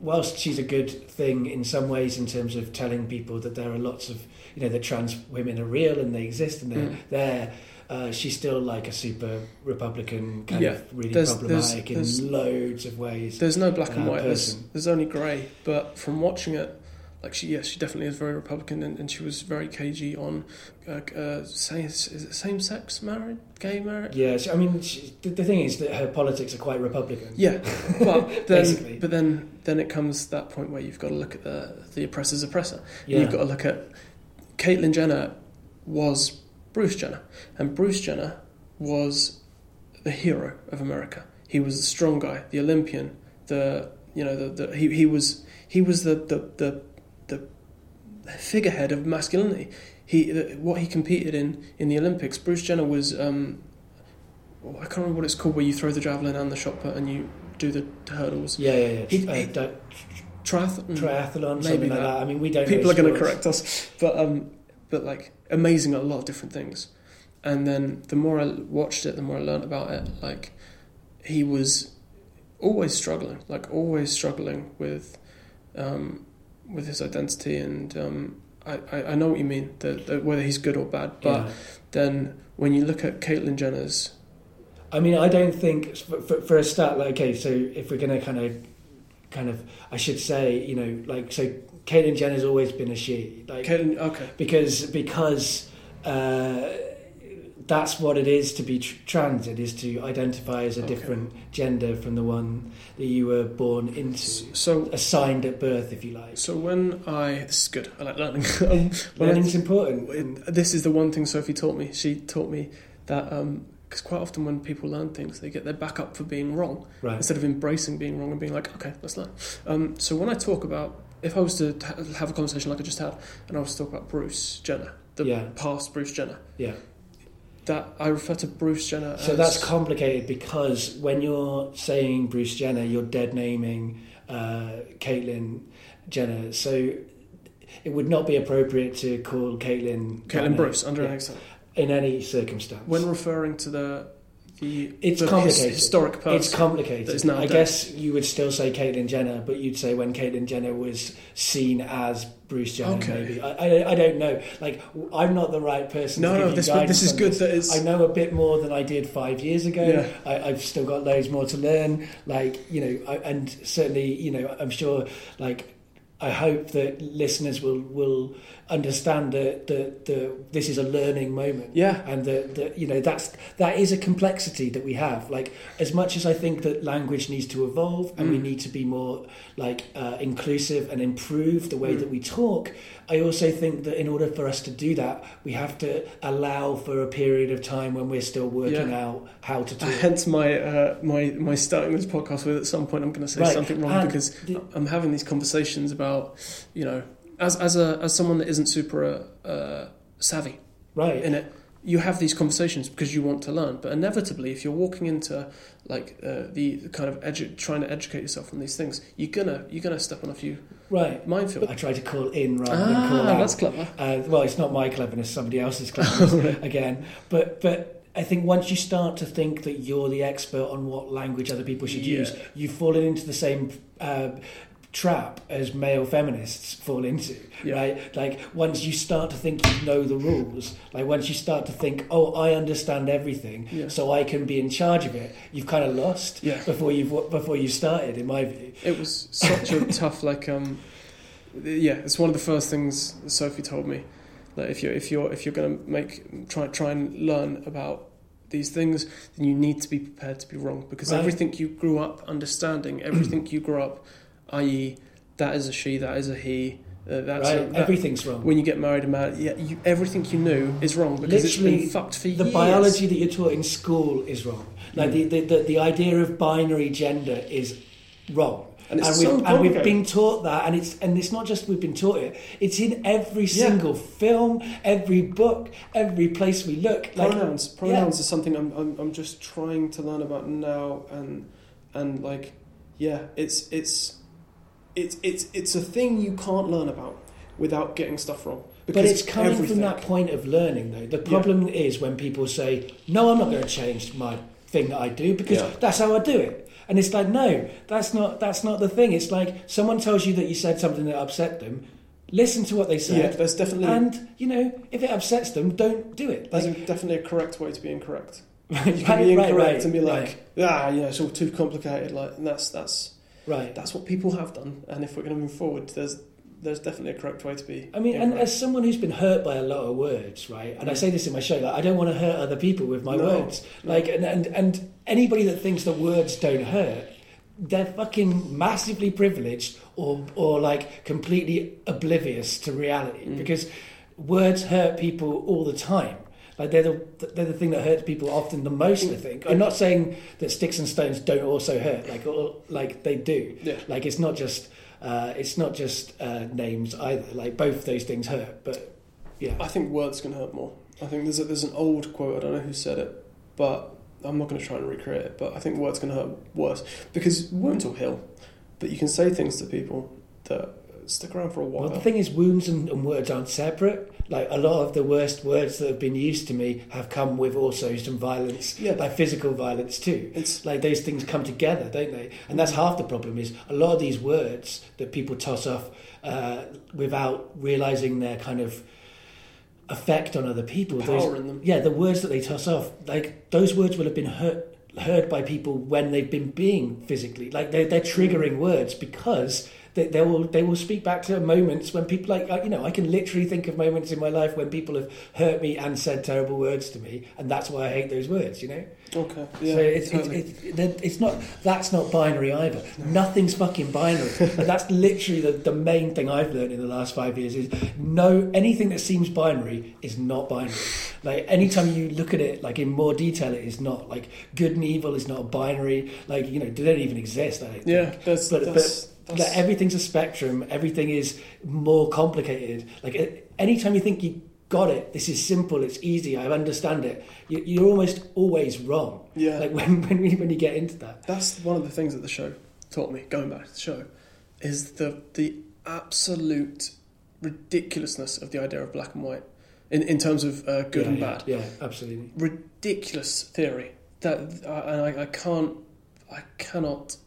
whilst she's a good thing in some ways in terms of telling people that there are lots of, you know, that trans women are real and they exist and they're mm. there, uh, she's still like a super Republican kind yeah. of really there's, problematic there's, in there's, loads of ways. There's no black and white. There's, there's only grey. But from watching it, like she, yes, yeah, she definitely is very Republican, and, and she was very cagey on, uh, uh, say, is it same-sex marriage, gay marriage? Yeah, so, I mean, she, the, the thing is that her politics are quite Republican. Yeah, but then, but then, then it comes to that point where you've got to look at the the oppressor's oppressor. Yeah. You've got to look at Caitlyn Jenner was Bruce Jenner, and Bruce Jenner was the hero of America. He was the strong guy, the Olympian, the you know, the, the he he was he was the the, the figurehead of masculinity. He the, what he competed in in the Olympics. Bruce Jenner was um, oh, I can't remember what it's called, where you throw the javelin and the shot put and you do the hurdles. Yeah, yeah, yeah. He, uh, he, triathlon, triathlon, something like that. that. I mean, we don't. People know are going to correct us, but um, but like amazing at a lot of different things. And then the more I watched it, the more I learned about it. Like he was always struggling, like always struggling with. Um, with his identity, and um, I, I know what you mean, the, the, whether he's good or bad, but yeah. then when you look at Caitlyn Jenner's... I mean, I don't think, for, for, for a start, like, okay, so if we're going to kind of, kind of, I should say, you know, like, so Caitlyn Jenner's always been a she. Like, Caitlyn, okay. Because, because uh, that's what it is to be tr- trans, it is to identify as a okay. different gender from the one that you were born into, so assigned at birth, if you like. So when I, this is good, I like learning. um, Learning's I, important. It, this is the one thing Sophie taught me. She taught me that, because um, quite often when people learn things, they get their back up for being wrong, right. instead of embracing being wrong and being like, okay, let's learn. Um, so when I talk about, if I was to have a conversation like I just had, and I was to talk about Bruce Jenner, the yeah. past Bruce Jenner. Yeah. That I refer to Bruce Jenner as... So that's complicated because when you're saying Bruce Jenner, you're dead naming uh, Caitlyn Jenner. So it would not be appropriate to call Caitlyn... Caitlyn Jenner, Bruce, under yeah, an accent. In any circumstance. When referring to the... the it's the complicated. Historic person. It's complicated. Now I dead. guess you would still say Caitlyn Jenner, but you'd say when Caitlyn Jenner was seen as... Bruce Jenner, okay. maybe. I, I I don't know. Like, I'm not the right person no, to give no, you this, guidance this is on good this. That it's... I know a bit more than I did five years ago. Yeah. I, I've still got loads more to learn. Like, you know, I, and certainly, you know, I'm sure, like, I hope that listeners will, will understand that the, the, this is a learning moment. Yeah. And that, the, you know, that's that is a complexity that we have. Like, as much as I think that language needs to evolve and mm. we need to be more, like, uh, inclusive and improve the way mm. that we talk, I also think that in order for us to do that, we have to allow for a period of time when we're still working yeah. out how to talk. Uh, hence my, uh, my, my starting this podcast with at some point I'm going to say right. something wrong and because the, I'm having these conversations about About, you know, as as a as someone that isn't super uh, savvy, right? In it, you have these conversations because you want to learn. But inevitably, if you're walking into like uh, the kind of edu- trying to educate yourself on these things, you're gonna you're gonna step on a few right minefields. I try to call in rather ah, than call out. That's clever. Uh, well, it's not my cleverness; somebody else's cleverness again. But but. I think once you start to think that you're the expert on what language other people should yeah. use, you've fallen into the same uh, trap as male feminists fall into, yeah. right? Like, once you start to think you know the rules, like once you start to think, oh, I understand everything, yeah. so I can be in charge of it, you've kind of lost yeah. before you've before you started, in my view. It was such a tough, like, um, yeah, it's one of the first things Sophie told me. Like, if you're if you're if you're going to make try try and learn about these things, then you need to be prepared to be wrong, because right. everything you grew up understanding, everything you grew up, that is, that is a she, that is a he, uh, that's right. a, that, everything's wrong. When you get married and married, yeah, you, everything you knew is wrong because literally, it's been fucked for the years. The biology that you're taught in school is wrong. Like yeah. the, the, the the idea of binary gender is wrong. And, it's and, so we've, and we've been taught that, and it's and it's not just we've been taught it. It's in every single yeah. film, every book, every place we look. Like, pronouns, pronouns yeah. is something I'm, I'm I'm just trying to learn about now, and and like, yeah, it's it's it's it's it's a thing you can't learn about without getting stuff wrong. Because but it's coming everything. from that point of learning, though. The problem yeah. is when people say, "No, I'm not going to change my thing that I do because yeah. that's how I do it." And it's like, no, that's not that's not the thing. It's like someone tells you that you said something that upset them. Listen to what they said. Yeah, that's definitely. And you know, if it upsets them, don't do it. That's like, definitely a correct way to be incorrect. You can right, be incorrect right, right, and be like, right. ah, yeah, it's all too complicated. Like, and that's that's right. That's what people have done. And if we're going to move forward, there's. There's definitely a correct way to be. I mean, incorrect. And as someone who's been hurt by a lot of words, right? And I say this in my show, like, I don't want to hurt other people with my no, words. Like, no. and, and and anybody that thinks the words don't hurt, they're fucking massively privileged or or like completely oblivious to reality mm. because words hurt people all the time. Like they're the they're the thing that hurts people often the most. I think I'm not saying that sticks and stones don't also hurt, like or, like they do. Yeah. Like it's not just. Uh, it's not just uh, names either. Like both those things hurt, but yeah. I think words can hurt more. I think there's a, there's an old quote. I don't know who said it, but I'm not going to try and recreate it. But I think words can hurt worse because wounds will heal, but you can say things to people that stick around for a while. Well, the thing is, wounds and, and words aren't separate. Like a lot of the worst words that have been used to me have come with also some violence, yeah. like physical violence too. It's like those things come together, don't they? And that's half the problem is a lot of these words that people toss off uh, without realising their kind of effect on other people. Power those, in them. Yeah, the words that they toss off, like those words will have been hurt, heard by people when they've been being physically. Like they're, they're triggering words because... They, they will they will speak back to moments when people, like, you know, I can literally think of moments in my life when people have hurt me and said terrible words to me, and that's why I hate those words, you know? Okay. Yeah, so it's totally. it's, it's, it's not, that's not binary either. No. Nothing's fucking binary. And that's literally the, the main thing I've learned in the last five years is no, anything that seems binary is not binary. Like, anytime you look at it, like, in more detail, it is not. Like, good and evil is not binary. Like, you know, they don't even exist, I don't think. Yeah, that's... But, that's... But, Like everything's a spectrum. Everything is more complicated. Like anytime you think you got it, this is simple, it's easy, I understand it, you, you're almost always wrong. Yeah. Like when when, we, when you get into that. That's one of the things that the show taught me. Going back to the show, is the the absolute ridiculousness of the idea of black and white in in terms of uh, good yeah, and yeah, bad. Yeah, absolutely. Ridiculous theory that, uh, and I, I can't, I cannot.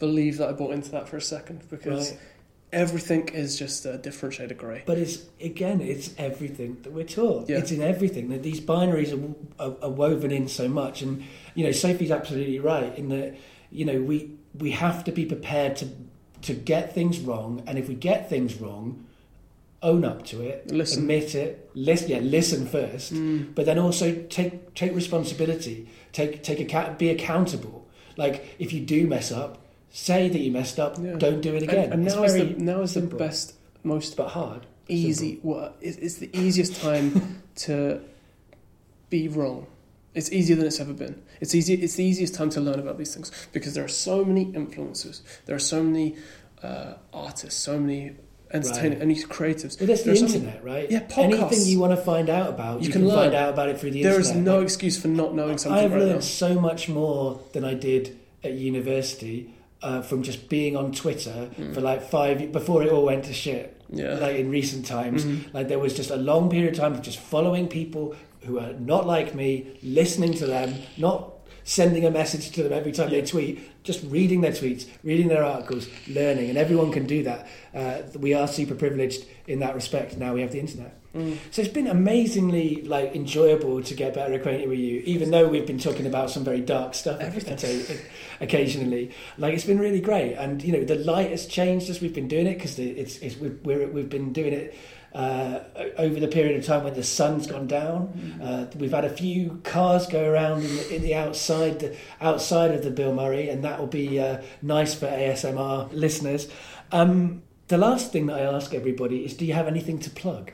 believe that I bought into that for a second because right. everything is just a different shade of grey. But it's again, it's everything that we're taught. Yeah. It's in everything that these binaries are, are, are woven in so much. And you know, Sophie's absolutely right in that. You know, we we have to be prepared to to get things wrong, and if we get things wrong, own up to it, listen. admit it, listen. Yeah, listen first, mm. but then also take take responsibility, take take account, be accountable. Like if you do mess up. Say that you messed up, yeah. don't do it again. And, and now, is the, now is simple. the best, most but hard, easy. Well, it's, it's the easiest time to be wrong. It's easier than it's ever been. It's easy. It's the easiest time to learn about these things because there are so many influences. There are so many uh, artists, so many entertainers, right. and these creatives. Well, that's the there's internet, something, right? Yeah, podcasts. Anything you want to find out about, you, you can, can find out about it through the there internet. There is no like, excuse for not knowing something. I've right learned now. so much more than I did at university. Uh, from just being on Twitter mm. for like five before it all went to shit. Yeah. Like in recent times, mm-hmm. like there was just a long period of time of just following people who are not like me, listening to them, not sending a message to them every time yeah. they tweet, just reading their tweets, reading their articles, learning, and everyone can do that. Uh, we are super privileged in that respect. Now we have the internet. Mm. So it's been amazingly like enjoyable to get better acquainted with you, even though we've been talking about some very dark stuff Everything. occasionally. Like it's been really great, and you know the light has changed as we've been doing it because it's, it's we're, we've been doing it uh, over the period of time when the sun's gone down. Mm-hmm. Uh, we've had a few cars go around in the, in the outside the, outside of the Bill Murray, and that will be uh, nice for A S M R listeners. Um, the last thing that I ask everybody is, do you have anything to plug?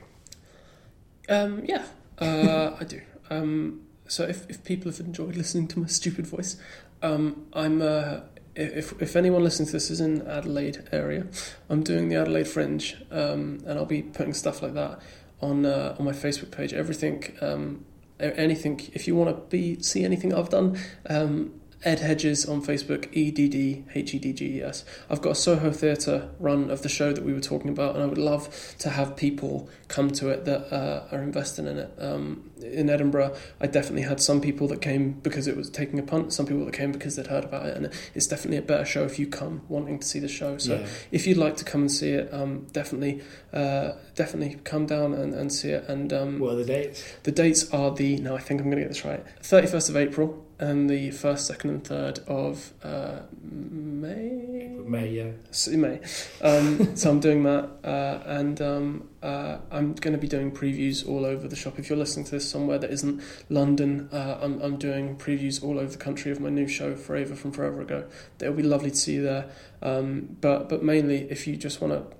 Um, yeah, uh, I do. Um, so if, if people have enjoyed listening to my stupid voice, um, I'm uh, if if anyone listening to this is in Adelaide area, I'm doing the Adelaide Fringe, um, and I'll be putting stuff like that on uh, on my Facebook page. Everything, um, anything. If you want to be see anything I've done, um, Ed Hedges on Facebook, E D D H E D G E S. I've got a Soho Theatre run of the show that we were talking about, and I would love to have people come to it that uh, are invested in it. Um, in Edinburgh, I definitely had some people that came because it was taking a punt, some people that came because they'd heard about it, and it's definitely a better show if you come wanting to see the show. So yeah. If you'd like to come and see it, um, definitely uh, definitely come down and, and see it. And um, what are the dates? The dates are the, now I think I'm going to get this right, thirty-first of April, and the first, second, and third of uh, May. May, yeah. So, May. Um, so I'm doing that, uh, and um, uh, I'm going to be doing previews all over the shop. If you're listening to this somewhere that isn't London, uh, I'm I'm doing previews all over the country of my new show, Forever from Forever Ago. It'll be lovely to see you there. Um, but but mainly, if you just want to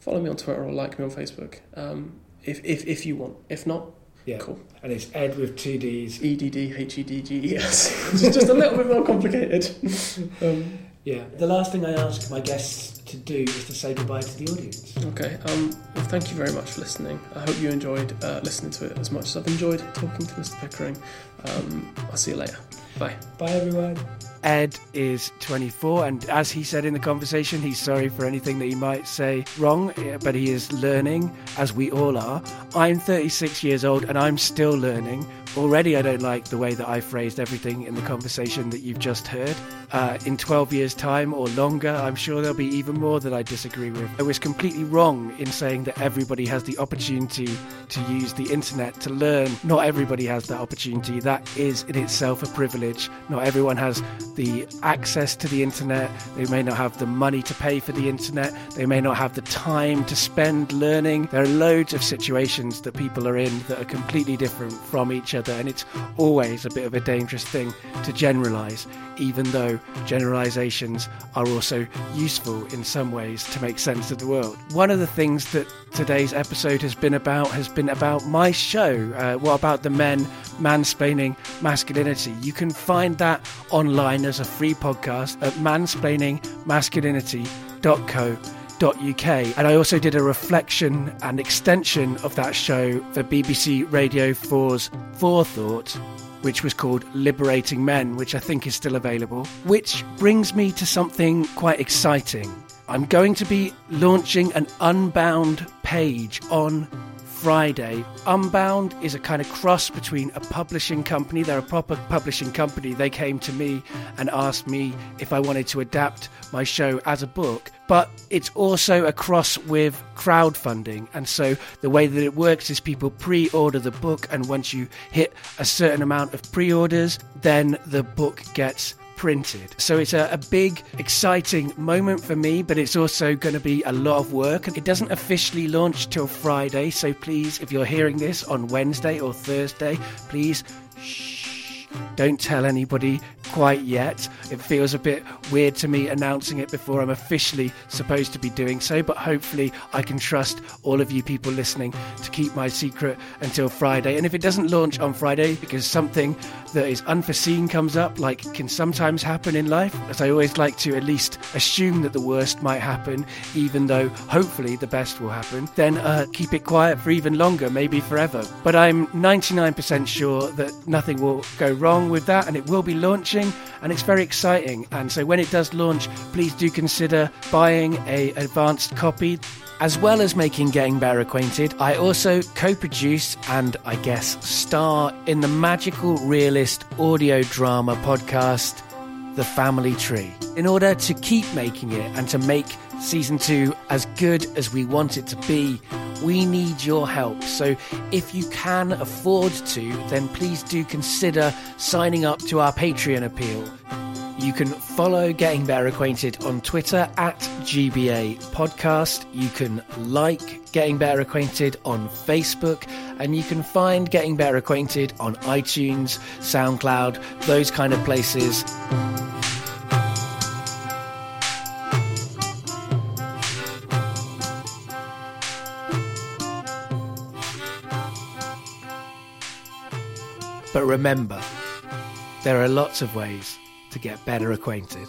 follow me on Twitter or like me on Facebook, um, if if if you want. If not. Yeah, cool. And it's Ed with two D's. E D D H E D G E S. It's just a little bit more complicated. Um, yeah. The last thing I ask my guests to do is to say goodbye to the audience. Okay. Um, well, thank you very much for listening. I hope you enjoyed uh, listening to it as much as I've enjoyed talking to Mister Pickering. Um, I'll see you later. Bye. Bye, everyone. Ed is twenty-four, and as he said in the conversation, he's sorry for anything that he might say wrong, but he is learning, as we all are. I'm thirty-six years old, and I'm still learning. Already I don't like the way that I phrased everything in the conversation that you've just heard. Uh, in twelve years' time or longer, I'm sure there'll be even more that I disagree with. I was completely wrong in saying that everybody has the opportunity to use the internet to learn. Not everybody has that opportunity. That is in itself a privilege. Not everyone has the access to the internet. They may not have the money to pay for the internet. They may not have the time to spend learning. There are loads of situations that people are in that are completely different from each other, and it's always a bit of a dangerous thing to generalize, even though generalizations are also useful in some ways to make sense of the world. One of the things that today's episode has been about has been about my show, uh, What About the Men? Mansplaining Masculinity. You can find that online as a free podcast at mansplaining masculinity dot co dot uk, and I also did a reflection and extension of that show for B B C Radio four's ForeThought, which was called Liberating Men, which I think is still available, which brings me to something quite exciting. I'm going to be launching an Unbound page on Friday. Unbound is a kind of cross between a publishing company. They're a proper publishing company. They came to me and asked me if I wanted to adapt my show as a book, but it's also a cross with crowdfunding. And so the way that it works is people pre-order the book, and once you hit a certain amount of pre-orders, then the book gets printed. So it's a, a big, exciting moment for me, but it's also going to be a lot of work. It doesn't officially launch till Friday, so please, if you're hearing this on Wednesday or Thursday, please shh, don't tell anybody quite yet. It feels a bit weird to me announcing it before I'm officially supposed to be doing so, but hopefully I can trust all of you people listening to keep my secret until Friday. And if it doesn't launch on Friday because something that is unforeseen comes up, like can sometimes happen in life, as I always like to at least assume that the worst might happen, even though hopefully the best will happen, then uh, keep it quiet for even longer, maybe forever. But I'm ninety-nine percent sure that nothing will go wrong with that, and it will be launching, and it's very exciting. And so when it does launch, please do consider buying a advanced copy. As well as making Getting Better Acquainted, I also co-produce and I guess star in the magical realist audio drama podcast The Family Tree. In order to keep making it and to make season two as good as we want it to be, we need your help. So if you can afford to, then please do consider signing up to our Patreon appeal. You can follow Getting Better Acquainted on Twitter at G B A Podcast. You can like Getting Better Acquainted on Facebook, and you can find Getting Better Acquainted on iTunes, SoundCloud, those kind of places. But remember, there are lots of ways to get better acquainted.